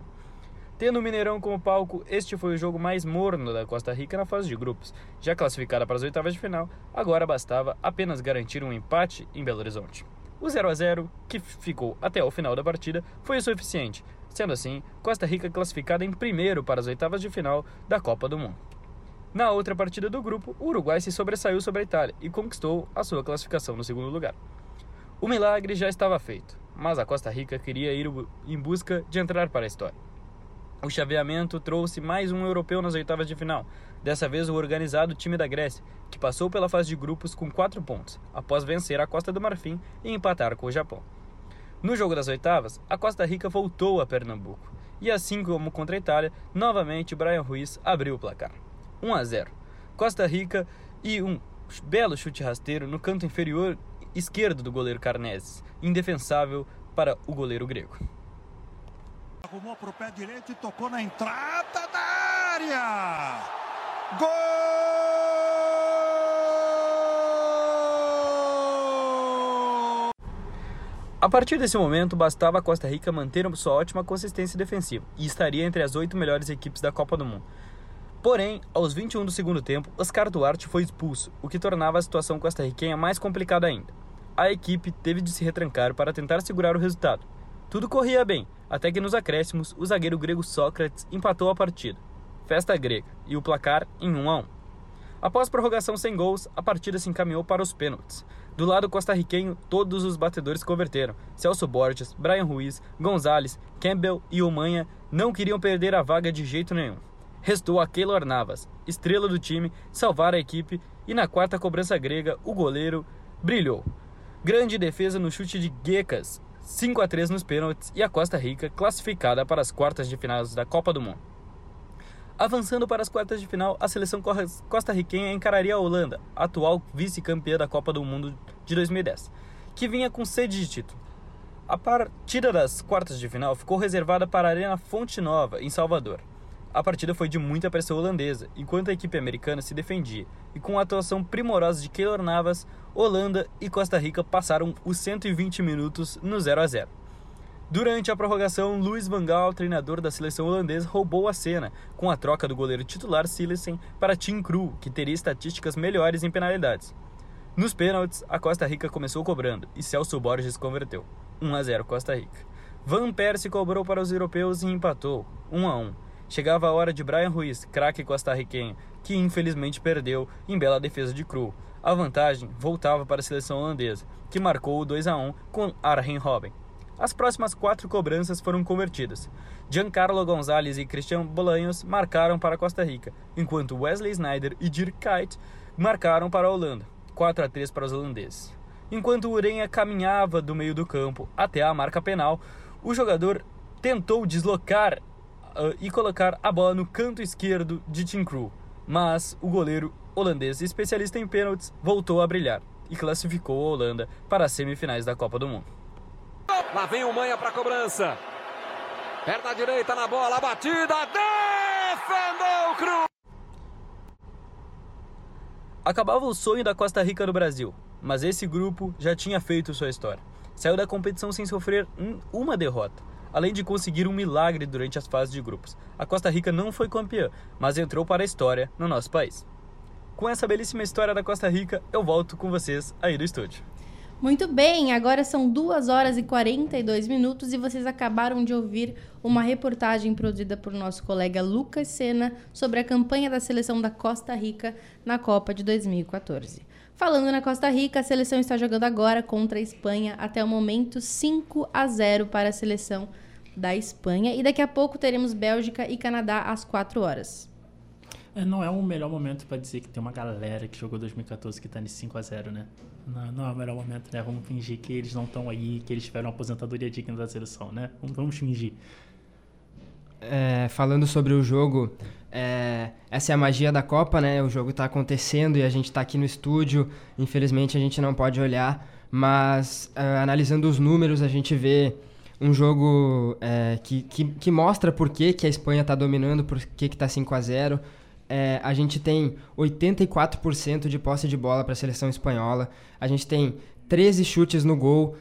Tendo o Mineirão como palco, este foi o jogo mais morno da Costa Rica na fase de grupos. Já classificada para as oitavas de final, agora bastava apenas garantir um empate em Belo Horizonte. O 0-0, que ficou até o final da partida, foi o suficiente, Sendo assim, Costa Rica classificada em primeiro para as oitavas de final da Copa do Mundo. Na outra partida do grupo, o Uruguai se sobressaiu sobre a Itália e conquistou a sua classificação no segundo lugar. O milagre já estava feito, mas a Costa Rica queria ir em busca de entrar para a história. O chaveamento trouxe mais um europeu nas oitavas de final, dessa vez o organizado time da Grécia, que passou pela fase de grupos com 4 pontos, após vencer a Costa do Marfim e empatar com o Japão. No jogo das oitavas, a Costa Rica voltou a Pernambuco, e assim como contra a Itália, novamente Bryan Ruiz abriu o placar. 1-0, Costa Rica, e um belo chute rasteiro no canto inferior esquerdo do goleiro Carneses, indefensável para o goleiro grego. Arrumou para o pé direito e tocou na entrada da área. Gol! A partir desse momento, bastava a Costa Rica manter sua ótima consistência defensiva e estaria entre as 8 melhores equipes da Copa do Mundo. Porém, aos 21 do segundo tempo, Oscar Duarte foi expulso, o que tornava a situação costarriquenha mais complicada ainda. A equipe teve de se retrancar para tentar segurar o resultado. Tudo corria bem, até que nos acréscimos, o zagueiro grego Sócrates empatou a partida. Festa grega, e o placar em 1-1. Após prorrogação sem gols, a partida se encaminhou para os pênaltis. Do lado costarriquenho, todos os batedores converteram. Celso Borges, Bryan Ruiz, Gonzalez, Campbell e Omanha não queriam perder a vaga de jeito nenhum. Restou a Keylor Navas, estrela do time, salvar a equipe e na quarta cobrança grega o goleiro brilhou. Grande defesa no chute de Guecas, 5-3 nos pênaltis e a Costa Rica classificada para as quartas de finais da Copa do Mundo. Avançando para as quartas de final, a seleção costarriquenha encararia a Holanda, atual vice-campeã da Copa do Mundo de 2010, que vinha com sede de título. A partida das quartas de final ficou reservada para a Arena Fonte Nova, em Salvador. A partida foi de muita pressão holandesa, enquanto a equipe americana se defendia, e com a atuação primorosa de Keylor Navas, Holanda e Costa Rica passaram os 120 minutos no 0-0. Durante a prorrogação, Louis van Gaal, treinador da seleção holandesa, roubou a cena, com a troca do goleiro titular Silesen para Tim Krul, que teria estatísticas melhores em penalidades. Nos pênaltis, a Costa Rica começou cobrando, e Celso Borges converteu. 1-0 Costa Rica. Van Persie cobrou para os europeus e empatou, 1-1. Chegava a hora de Bryan Ruiz, craque costarriquenho, que infelizmente perdeu em bela defesa de Krul. A vantagem voltava para a seleção holandesa, que marcou o 2-1 com Arjen Robben. As próximas 4 cobranças foram convertidas. Giancarlo Gonzalez e Christian Bolanhos marcaram para a Costa Rica, enquanto Wesley Sneijder e Dirk Kuyt marcaram para a Holanda, 4-3 para os holandeses. Enquanto Urenha caminhava do meio do campo até a marca penal, o jogador tentou deslocar e colocar a bola no canto esquerdo de Tim Krul, mas o goleiro holandês especialista em pênaltis voltou a brilhar e classificou a Holanda para as semifinais da Copa do Mundo. Lá vem o Manha para a cobrança, perna direita na bola, a batida, defendeu o Krul! Acabava o sonho da Costa Rica no Brasil, mas esse grupo já tinha feito sua história. Saiu da competição sem sofrer uma derrota. Além de conseguir um milagre durante as fases de grupos, a Costa Rica não foi campeã, mas entrou para a história no nosso país. Com essa belíssima história da Costa Rica, eu volto com vocês aí do estúdio. Muito bem, agora são 2h42min e vocês acabaram de ouvir uma reportagem produzida por nosso colega Lucas Senna sobre a campanha da seleção da Costa Rica na Copa de 2014. Falando na Costa Rica, a seleção está jogando agora contra a Espanha, até o momento 5-0 para a seleção da Espanha e daqui a pouco teremos Bélgica e Canadá às 4 horas. Não é o melhor momento para dizer que tem uma galera que jogou 2014 que tá nesse 5-0, né? Não é o melhor momento, né? Vamos fingir que eles não estão aí, que eles tiveram uma aposentadoria digna da seleção, né? Vamos fingir. Falando sobre o jogo, essa é a magia da Copa, né? O jogo tá acontecendo e a gente tá aqui no estúdio. Infelizmente a gente não pode olhar, mas analisando os números a gente vê um jogo que mostra por que a Espanha tá dominando, por que tá 5-0. A gente tem 84% de posse de bola para a seleção espanhola, a gente tem 13 chutes no gol,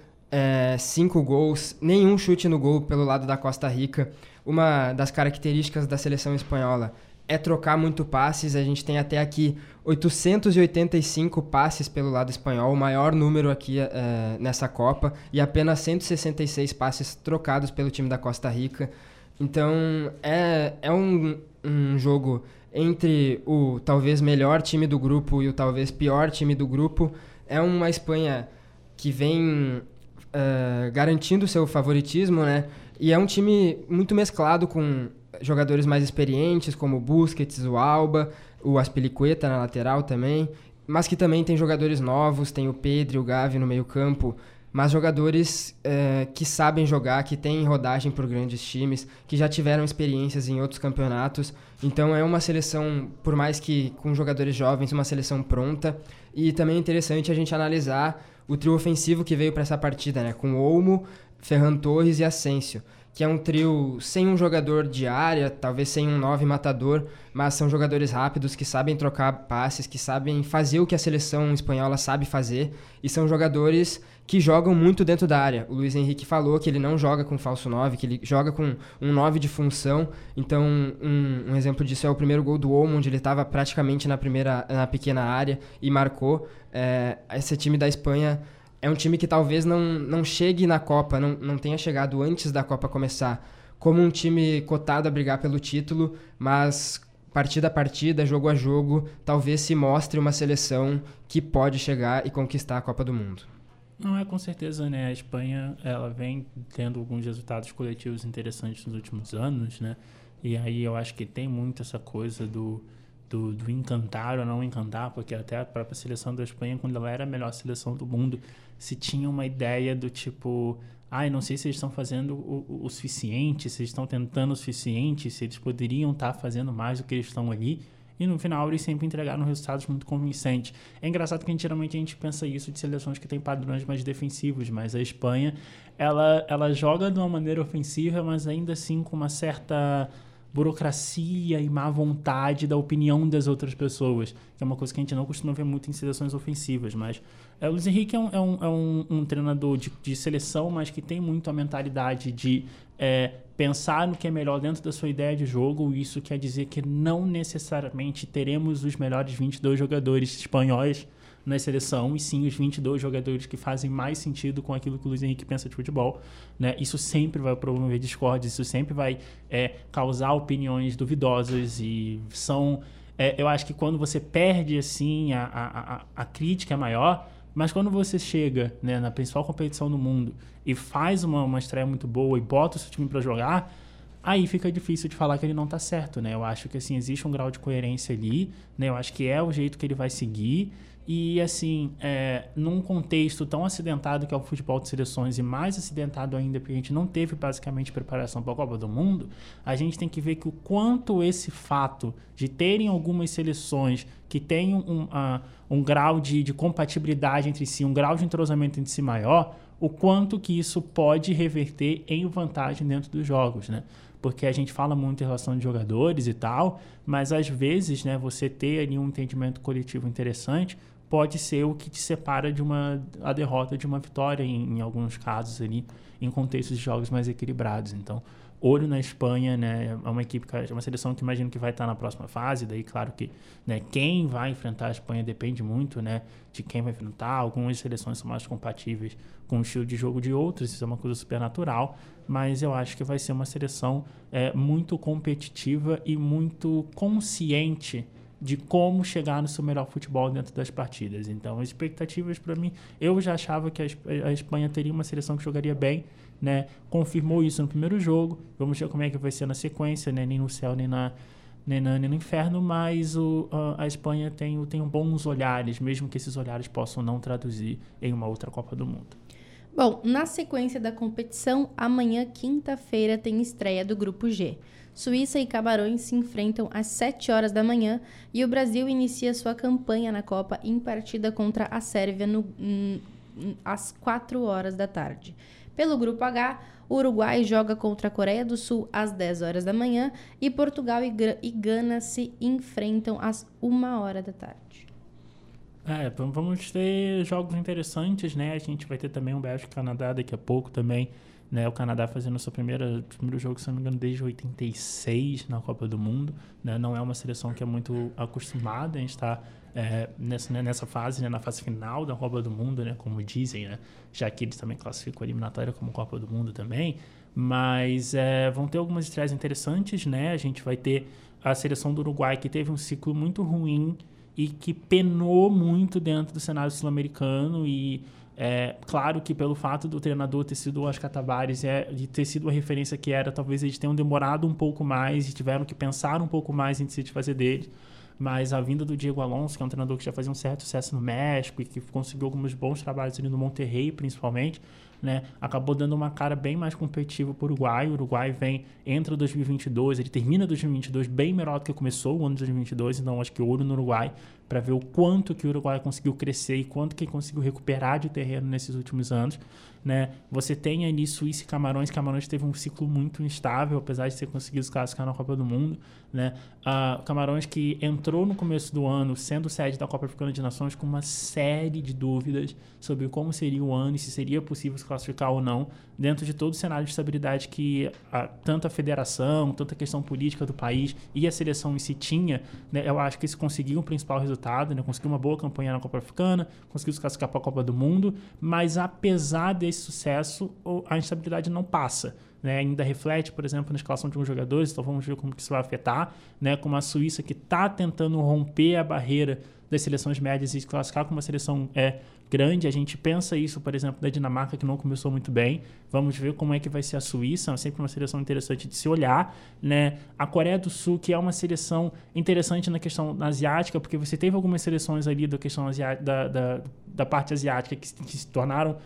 5 gols, nenhum chute no gol pelo lado da Costa Rica. Uma das características da seleção espanhola é trocar muito passes. A gente tem até aqui 885 passes pelo lado espanhol, o maior número aqui nessa Copa, e apenas 166 passes trocados pelo time da Costa Rica. Então é um jogo entre o talvez melhor time do grupo e o talvez pior time do grupo. É uma Espanha que vem garantindo seu favoritismo, né? E é um time muito mesclado com jogadores mais experientes, como o Busquets, o Alba, o Azpilicueta na lateral também, mas que também tem jogadores novos, tem o Pedro e o Gavi no meio campo, mas jogadores que sabem jogar, que têm rodagem por grandes times, que já tiveram experiências em outros campeonatos. Então é uma seleção, por mais que com jogadores jovens, uma seleção pronta. E também é interessante a gente analisar o trio ofensivo que veio para essa partida, né? Com Olmo, Ferran Torres e Asensio, que é um trio sem um jogador de área, talvez sem um 9 matador, mas são jogadores rápidos que sabem trocar passes, que sabem fazer o que a seleção espanhola sabe fazer, e são jogadores que jogam muito dentro da área. O Luis Enrique falou que ele não joga com falso 9, que ele joga com um 9 de função. Então um exemplo disso é o primeiro gol do Olmo, onde ele estava praticamente na pequena área e marcou. Esse time da Espanha é um time que talvez não chegue na Copa, não tenha chegado antes da Copa começar, como um time cotado a brigar pelo título, mas partida a partida, jogo a jogo, talvez se mostre uma seleção que pode chegar e conquistar a Copa do Mundo. Não é, com certeza, né? A Espanha, ela vem tendo alguns resultados coletivos interessantes nos últimos anos, né? E aí eu acho que tem muito essa coisa do encantar ou não encantar, porque até a própria seleção da Espanha, quando ela era a melhor seleção do mundo, se tinha uma ideia do tipo, não sei se eles estão fazendo o suficiente, se eles estão tentando o suficiente, se eles poderiam estar fazendo mais do que eles estão ali, e no final eles sempre entregaram resultados muito convincentes. É engraçado que geralmente a gente pensa isso de seleções que têm padrões mais defensivos, mas a Espanha, ela joga de uma maneira ofensiva, mas ainda assim com uma certa burocracia e má vontade da opinião das outras pessoas, que é uma coisa que a gente não costuma ver muito em seleções ofensivas. Mas o Luis Enrique é um treinador de seleção, mas que tem muito a mentalidade de pensar no que é melhor dentro da sua ideia de jogo. Isso quer dizer que não necessariamente teremos os melhores 22 jogadores espanhóis na seleção, e sim os 22 jogadores que fazem mais sentido com aquilo que o Luis Enrique pensa de futebol, né? Isso sempre vai promover discórdias, isso sempre vai causar opiniões duvidosas, e são... eu acho que quando você perde, assim, a crítica é maior, mas quando você chega, né, na principal competição do mundo e faz uma estreia muito boa e bota o seu time para jogar, aí fica difícil de falar que ele não tá certo, né? Eu acho que, assim, existe um grau de coerência ali, né? Eu acho que é o jeito que ele vai seguir. E, assim, num contexto tão acidentado que é o futebol de seleções, e mais acidentado ainda porque a gente não teve basicamente preparação para a Copa do Mundo, a gente tem que ver que o quanto esse fato de terem algumas seleções que têm um grau de compatibilidade entre si, um grau de entrosamento entre si maior, o quanto que isso pode reverter em vantagem dentro dos jogos, né? Porque a gente fala muito em relação de jogadores e tal, mas às vezes, né, você ter ali um entendimento coletivo interessante pode ser o que te separa a derrota de uma vitória em alguns casos ali, em contextos de jogos mais equilibrados. Então, olho na Espanha, né, é uma seleção que imagino que vai estar na próxima fase. Daí, claro que, né, quem vai enfrentar a Espanha depende muito, né, de quem vai enfrentar. Algumas seleções são mais compatíveis com o estilo de jogo de outras, isso é uma coisa super natural, mas eu acho que vai ser uma seleção muito competitiva e muito consciente de como chegar no seu melhor futebol dentro das partidas. Então, as expectativas para mim... Eu já achava que a Espanha teria uma seleção que jogaria bem, né? Confirmou isso no primeiro jogo. Vamos ver como é que vai ser na sequência, né? Nem no céu, nem no inferno, mas a Espanha tem bons olhares, mesmo que esses olhares possam não traduzir em uma outra Copa do Mundo. Bom, na sequência da competição, amanhã, quinta-feira, tem estreia do Grupo G. Suíça e Camarões se enfrentam às 7 horas da manhã e o Brasil inicia sua campanha na Copa em partida contra a Sérvia às 4 horas da tarde. Pelo Grupo H, o Uruguai joga contra a Coreia do Sul às 10 horas da manhã e Portugal e Gana se enfrentam às 1 hora da tarde. Vamos ter jogos interessantes, né? A gente vai ter também um Bélgica e Canadá daqui a pouco também, né? O Canadá fazendo o seu primeiro jogo, se não me engano, desde 86 na Copa do Mundo, né? Não é uma seleção que é muito acostumada a estar nessa fase, né? Na fase final da Copa do Mundo, né? Como dizem, né? Já que eles também classificam a eliminatória como Copa do Mundo também. Mas vão ter algumas estreias interessantes, né? A gente vai ter a seleção do Uruguai, que teve um ciclo muito ruim e que penou muito dentro do cenário sul-americano. E claro que pelo fato do treinador ter sido o Oscar Tavares, de ter sido a referência que era, talvez eles tenham demorado um pouco mais e tiveram que pensar um pouco mais em se desfazer dele. Mas a vinda do Diego Alonso, que é um treinador que já fazia um certo sucesso no México e que conseguiu alguns bons trabalhos ali no Monterrey, principalmente, né, acabou dando uma cara bem mais competitiva para o Uruguai. O Uruguai entra 2022, ele termina 2022 bem melhor do que começou o ano de 2022, então acho que ouro no Uruguai para ver o quanto que o Uruguai conseguiu crescer e quanto que ele conseguiu recuperar de terreno nesses últimos anos, né? Você tem ali Suíça e Camarões. Camarões teve um ciclo muito instável, apesar de ter conseguido se classificar na Copa do Mundo, né? Camarões que entrou no começo do ano sendo sede da Copa Africana de Nações com uma série de dúvidas sobre como seria o ano e se seria possível se classificar ou não, dentro de todo o cenário de estabilidade que tanto a federação, tanto a questão política do país e a seleção em si tinha, né? Eu acho que eles conseguiram o principal resultado, né? Conseguiu uma boa campanha na Copa Africana, conseguiu se classificar para a Copa do Mundo, mas apesar desse sucesso, a instabilidade não passa, né? Ainda reflete, por exemplo, na escalação de alguns jogadores, então vamos ver como que isso vai afetar, né? Como a Suíça, que está tentando romper a barreira das seleções médias e se classificar como uma seleção grande. A gente pensa isso, por exemplo, da Dinamarca, que não começou muito bem. Vamos ver como é que vai ser a Suíça, é sempre uma seleção interessante de se olhar, né? A Coreia do Sul, que é uma seleção interessante na questão asiática, porque você teve algumas seleções ali da questão da parte asiática que se tornaram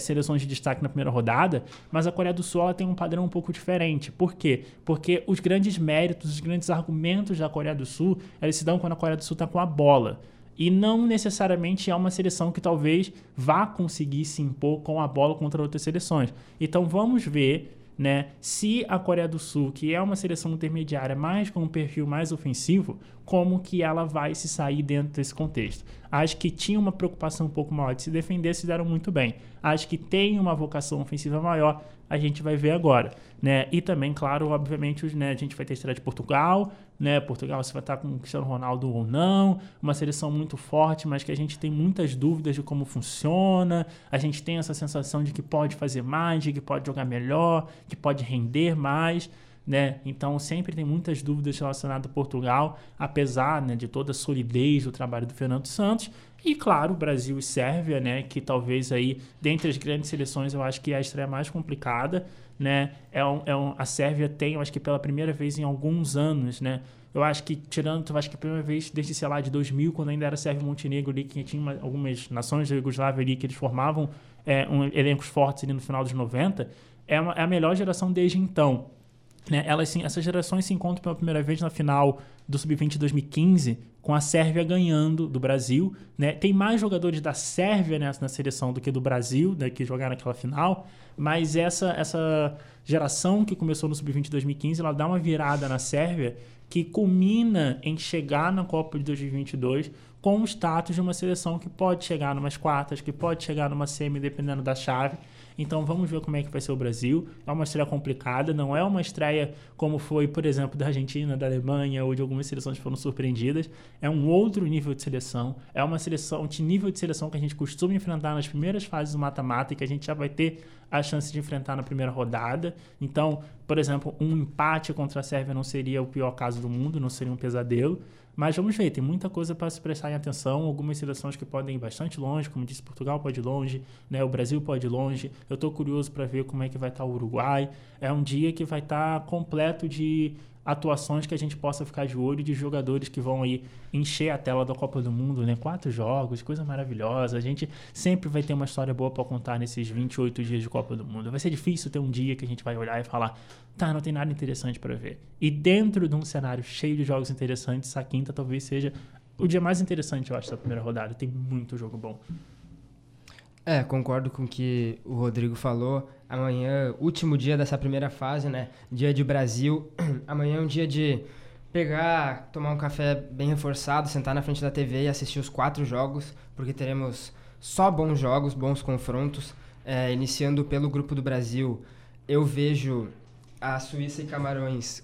seleções de destaque na primeira rodada, mas a Coreia do Sul ela tem um padrão um pouco diferente. Por quê? Porque os grandes méritos, os grandes argumentos da Coreia do Sul, eles se dão quando a Coreia do Sul está com a bola. E não necessariamente é uma seleção que talvez vá conseguir se impor com a bola contra outras seleções. Então vamos ver, né, se a Coreia do Sul, que é uma seleção intermediária, mais com um perfil mais ofensivo, como que ela vai se sair dentro desse contexto. Acho que tinha uma preocupação um pouco maior de se defender, se deram muito bem. Acho que tem uma vocação ofensiva maior, a gente vai ver agora, né? E também, claro, obviamente, né, a gente vai ter a estreia de Portugal, né? Portugal, se vai estar com o Cristiano Ronaldo ou não, uma seleção muito forte, mas que a gente tem muitas dúvidas de como funciona, a gente tem essa sensação de que pode fazer mais, de que pode jogar melhor, que pode render mais, né? Então sempre tem muitas dúvidas relacionadas a Portugal, apesar, né, de toda a solidez do trabalho do Fernando Santos. E claro, Brasil e Sérvia, né, que talvez aí, dentre as grandes seleções, eu acho que é a estreia mais complicada, né? A Sérvia tem, eu acho que pela primeira vez em alguns anos, né? Eu acho que, a primeira vez desde, sei lá, de 2000, quando ainda era Sérvia e Montenegro ali, que tinha algumas nações da Iugoslávia ali, que eles formavam elencos fortes ali no final dos 90, é a melhor geração desde então. Né, essas gerações se encontram pela primeira vez na final do Sub-20 de 2015, com a Sérvia ganhando do Brasil, né? Tem mais jogadores da Sérvia, né, na seleção do que do Brasil, né, que jogaram aquela final, mas essa geração que começou no Sub-20 de 2015, ela dá uma virada na Sérvia que culmina em chegar na Copa de 2022 com o status de uma seleção que pode chegar numas quartas, que pode chegar numa semi, dependendo da chave. Então vamos ver como é que vai ser o Brasil. É uma estreia complicada, não é uma estreia como foi, por exemplo, da Argentina, da Alemanha ou de algumas seleções que foram surpreendidas. É um outro nível de seleção, é uma seleção de nível de seleção que a gente costuma enfrentar nas primeiras fases do mata-mata e que a gente já vai ter a chance de enfrentar na primeira rodada. Então, por exemplo, um empate contra a Sérvia não seria o pior caso do mundo, não seria um pesadelo. Mas vamos ver, tem muita coisa para se prestar em atenção, algumas seleções que podem ir bastante longe, como disse, Portugal pode ir longe, né? O Brasil pode ir longe. Eu estou curioso para ver como é que vai estar o Uruguai. É um dia que vai estar completo de atuações que a gente possa ficar de olho, de jogadores que vão aí encher a tela da Copa do Mundo, né? 4 jogos, coisa maravilhosa. A gente sempre vai ter uma história boa para contar nesses 28 dias de Copa do Mundo. Vai ser difícil ter um dia que a gente vai olhar e falar, tá, não tem nada interessante para ver. E dentro de um cenário cheio de jogos interessantes, essa quinta talvez seja o dia mais interessante, eu acho, da primeira rodada. Tem muito jogo bom. Concordo com o que o Rodrigo falou. Amanhã, último dia dessa primeira fase, né? Dia de Brasil. Amanhã é um dia de pegar, tomar um café bem reforçado, sentar na frente da TV e assistir os 4 jogos, porque teremos só bons jogos, bons confrontos. Iniciando pelo grupo do Brasil, eu vejo a Suíça e Camarões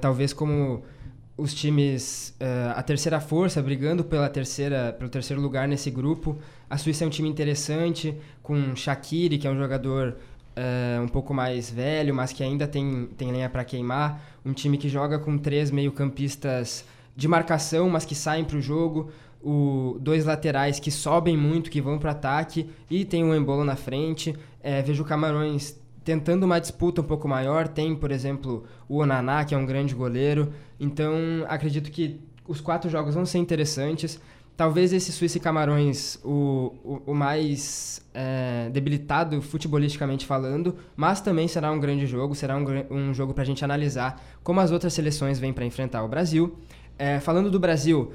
talvez como os times, a terceira força, brigando pelo terceiro lugar nesse grupo. A Suíça é um time interessante, com Shaqiri, que é um jogador um pouco mais velho, mas que ainda tem lenha para queimar. Um time que joga com 3 meio-campistas de marcação, mas que saem para o jogo. 2 laterais que sobem muito, que vão para o ataque, e tem um Embolo na frente. Vejo o Camarões tentando uma disputa um pouco maior. Tem, por exemplo, o Onaná, que é um grande goleiro. Então, acredito que os 4 jogos vão ser interessantes. Talvez esse Suíça e Camarões, o mais debilitado futebolisticamente falando, mas também será um grande jogo, será um jogo para a gente analisar como as outras seleções vêm para enfrentar o Brasil. Falando do Brasil,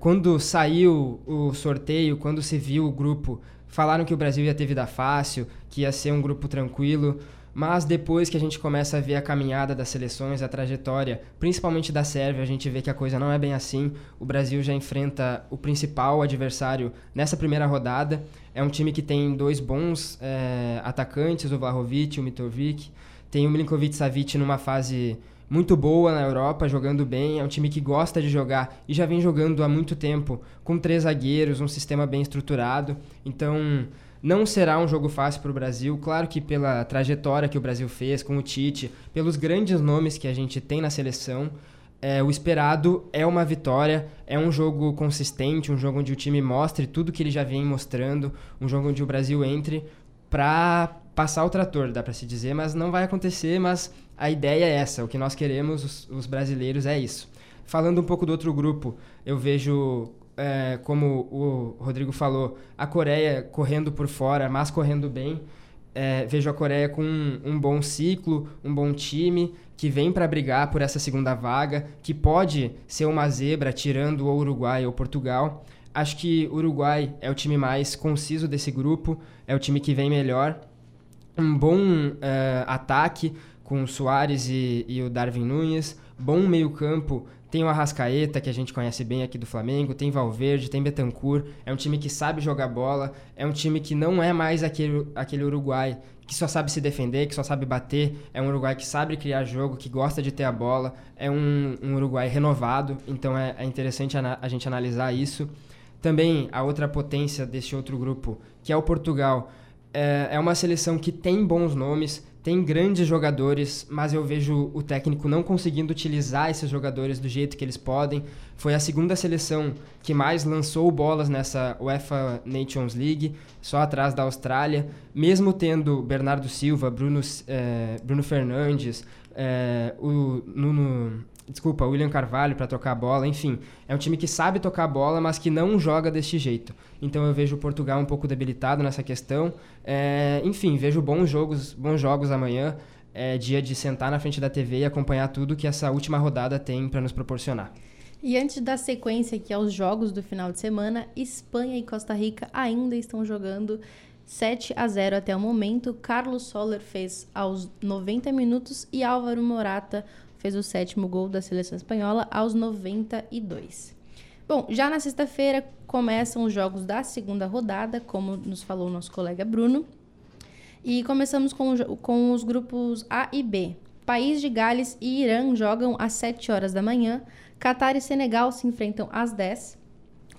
quando saiu o sorteio, quando se viu o grupo, falaram que o Brasil ia ter vida fácil, que ia ser um grupo tranquilo, mas depois que a gente começa a ver a caminhada das seleções, a trajetória, principalmente da Sérvia, a gente vê que a coisa não é bem assim. O Brasil já enfrenta o principal adversário nessa primeira rodada. É um time que tem 2 bons atacantes, o Vlahovic e o Mitrovic. Tem o Milinkovic-Savic numa fase muito boa na Europa, jogando bem. É um time que gosta de jogar e já vem jogando há muito tempo com 3 zagueiros, um sistema bem estruturado. Então, não será um jogo fácil para o Brasil. Claro que pela trajetória que o Brasil fez com o Tite, pelos grandes nomes que a gente tem na seleção, o esperado é uma vitória, é um jogo consistente, um jogo onde o time mostre tudo que ele já vem mostrando, um jogo onde o Brasil entre para passar o trator, dá para se dizer, mas não vai acontecer, mas a ideia é essa, o que nós queremos, os brasileiros, é isso. Falando um pouco do outro grupo, eu vejo, como o Rodrigo falou, a Coreia correndo por fora, mas correndo bem. Vejo a Coreia com um bom ciclo, um bom time, que vem para brigar por essa segunda vaga, que pode ser uma zebra, tirando o Uruguai ou Portugal. Acho que o Uruguai é o time mais conciso desse grupo, é o time que vem melhor. Um bom ataque com o Suárez e o Darwin Núñez. Bom meio campo, tem o Arrascaeta, que a gente conhece bem aqui do Flamengo, tem Valverde, tem Bentancur. É um time que sabe jogar bola, é um time que não é mais aquele Uruguai que só sabe se defender, que só sabe bater. É um Uruguai que sabe criar jogo, que gosta de ter a bola, é um Uruguai renovado, então é interessante a gente analisar isso. Também a outra potência deste outro grupo, que é o Portugal, é uma seleção que tem bons nomes, tem grandes jogadores, mas eu vejo o técnico não conseguindo utilizar esses jogadores do jeito que eles podem. Foi a segunda seleção que mais lançou bolas nessa UEFA Nations League, só atrás da Austrália, mesmo tendo Bernardo Silva, Bruno Fernandes, William Carvalho para tocar a bola, enfim. É um time que sabe tocar a bola, mas que não joga deste jeito. Então eu vejo o Portugal um pouco debilitado nessa questão. Enfim, vejo bons jogos amanhã. É dia de sentar na frente da TV e acompanhar tudo que essa última rodada tem para nos proporcionar. E antes da sequência, que é os jogos do final de semana, Espanha e Costa Rica ainda estão jogando 7-0 até o momento. Carlos Soler fez aos 90 minutos e Álvaro Morata fez o 7º gol da seleção espanhola aos 92. Bom, já na sexta-feira começam os jogos da segunda rodada, como nos falou o nosso colega Bruno. E começamos com os grupos A e B. País de Gales e Irã jogam às 7 horas da manhã. Catar e Senegal se enfrentam às 10.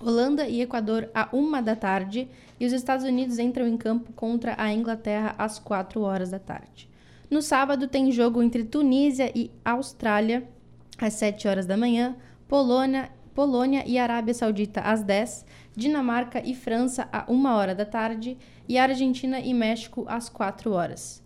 Holanda e Equador à 1 da tarde. E os Estados Unidos entram em campo contra a Inglaterra às 4 horas da tarde. No sábado tem jogo entre Tunísia e Austrália, às 7 horas da manhã, Polônia e Arábia Saudita às 10, Dinamarca e França à 1 hora da tarde e Argentina e México às 4 horas.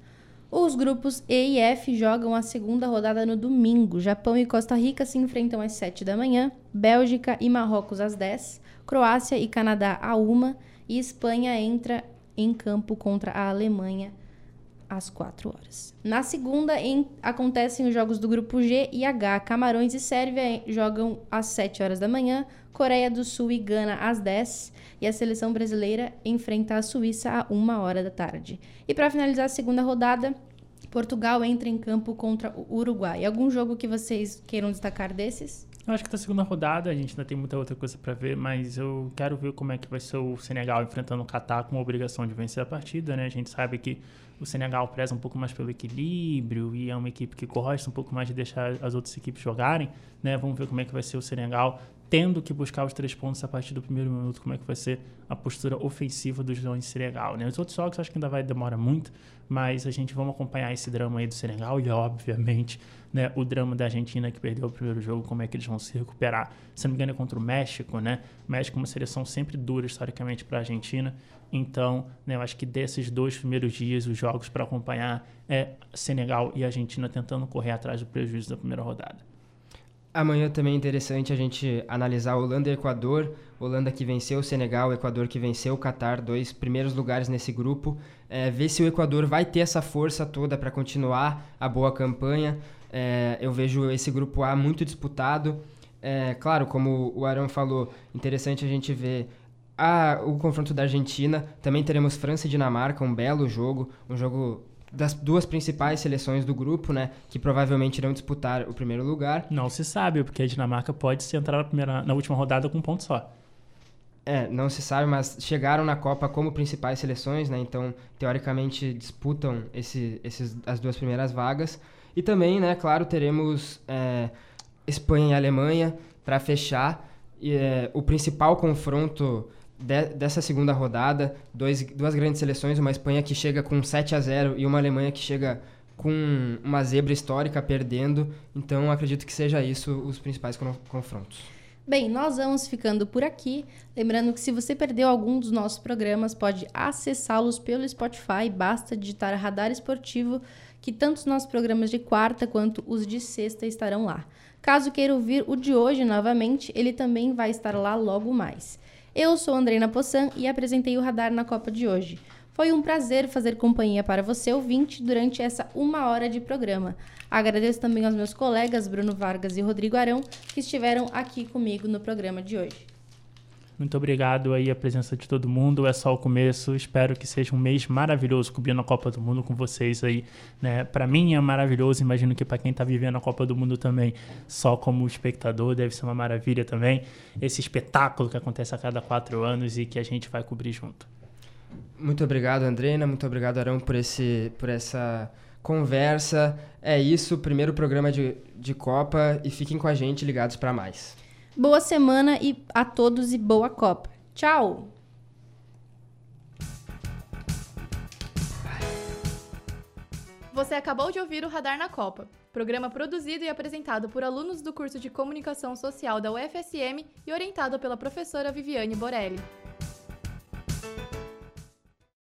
Os grupos E e F jogam a segunda rodada no domingo. Japão e Costa Rica se enfrentam às 7 da manhã, Bélgica e Marrocos às 10, Croácia e Canadá à 1 e Espanha entra em campo contra a Alemanha às 4 horas. Na segunda, acontecem os jogos do grupo G e H. Camarões e Sérvia jogam às 7 horas da manhã, Coreia do Sul e Gana às 10, e a seleção brasileira enfrenta a Suíça à 1 hora da tarde. E para finalizar a segunda rodada, Portugal entra em campo contra o Uruguai. Algum jogo que vocês queiram destacar desses? Eu acho que na segunda rodada a gente ainda tem muita outra coisa para ver, mas eu quero ver como é que vai ser o Senegal enfrentando o Catar com a obrigação de vencer a partida, né? A gente sabe que o Senegal preza um pouco mais pelo equilíbrio e é uma equipe que gosta um pouco mais de deixar as outras equipes jogarem, né? Vamos ver como é que vai ser o Senegal tendo que buscar os 3 pontos a partir do primeiro minuto, como é que vai ser a postura ofensiva dos Leões de Senegal, né? Os outros jogos acho que ainda vai demorar muito, mas a gente vamos acompanhar esse drama aí do Senegal e, obviamente, né, o drama da Argentina que perdeu o primeiro jogo, como é que eles vão se recuperar, se não me engano é contra o México, né? México é uma seleção sempre dura historicamente para a Argentina, então, né, eu acho que desses 2 primeiros dias, os jogos para acompanhar é Senegal e Argentina tentando correr atrás do prejuízo da primeira rodada. Amanhã também é interessante a gente analisar Holanda e Equador. Holanda que venceu o Senegal, Equador que venceu o Catar, 2 primeiros lugares nesse grupo. Ver se o Equador vai ter essa força toda para continuar a boa campanha. Eu vejo esse grupo A muito disputado. Claro, como o Arão falou, interessante a gente ver o confronto da Argentina. Também teremos França e Dinamarca, um belo jogo, um jogo das 2 principais seleções do grupo, né, que provavelmente irão disputar o primeiro lugar. Não se sabe, porque a Dinamarca pode se entrar na última rodada com um ponto só. Não se sabe, mas chegaram na Copa como principais seleções, né, então teoricamente disputam as 2 primeiras vagas. E também, né, claro, teremos Espanha e Alemanha para fechar o principal confronto dessa segunda rodada, duas grandes seleções, uma Espanha que chega com 7-0 e uma Alemanha que chega com uma zebra histórica perdendo. Então acredito que seja isso os principais confrontos. Bem, nós vamos ficando por aqui. Lembrando que se você perdeu algum dos nossos programas, pode acessá-los pelo Spotify. Basta digitar Radar Esportivo, que tanto os nossos programas de quarta quanto os de sexta estarão lá. Caso queira ouvir o de hoje novamente, ele também vai estar lá logo mais. Eu sou Andreina Poçã e apresentei o Radar na Copa de hoje. Foi um prazer fazer companhia para você, ouvinte, durante essa 1 hora de programa. Agradeço também aos meus colegas Bruno Vargas e Rodrigo Arão, que estiveram aqui comigo no programa de hoje. Muito obrigado aí a presença de todo mundo. É só o começo. Espero que seja um mês maravilhoso cobrindo a Copa do Mundo com vocês aí, né? Para mim é maravilhoso. Imagino que para quem está vivendo a Copa do Mundo também, só como espectador, deve ser uma maravilha também. Esse espetáculo que acontece a cada 4 anos e que a gente vai cobrir junto. Muito obrigado, Andreina. Muito obrigado, Arão, por essa conversa. É isso. Primeiro programa de Copa. E fiquem com a gente ligados para mais. Boa semana a todos e boa Copa. Tchau! Você acabou de ouvir o Radar na Copa, programa produzido e apresentado por alunos do curso de Comunicação Social da UFSM e orientado pela professora Viviane Borelli.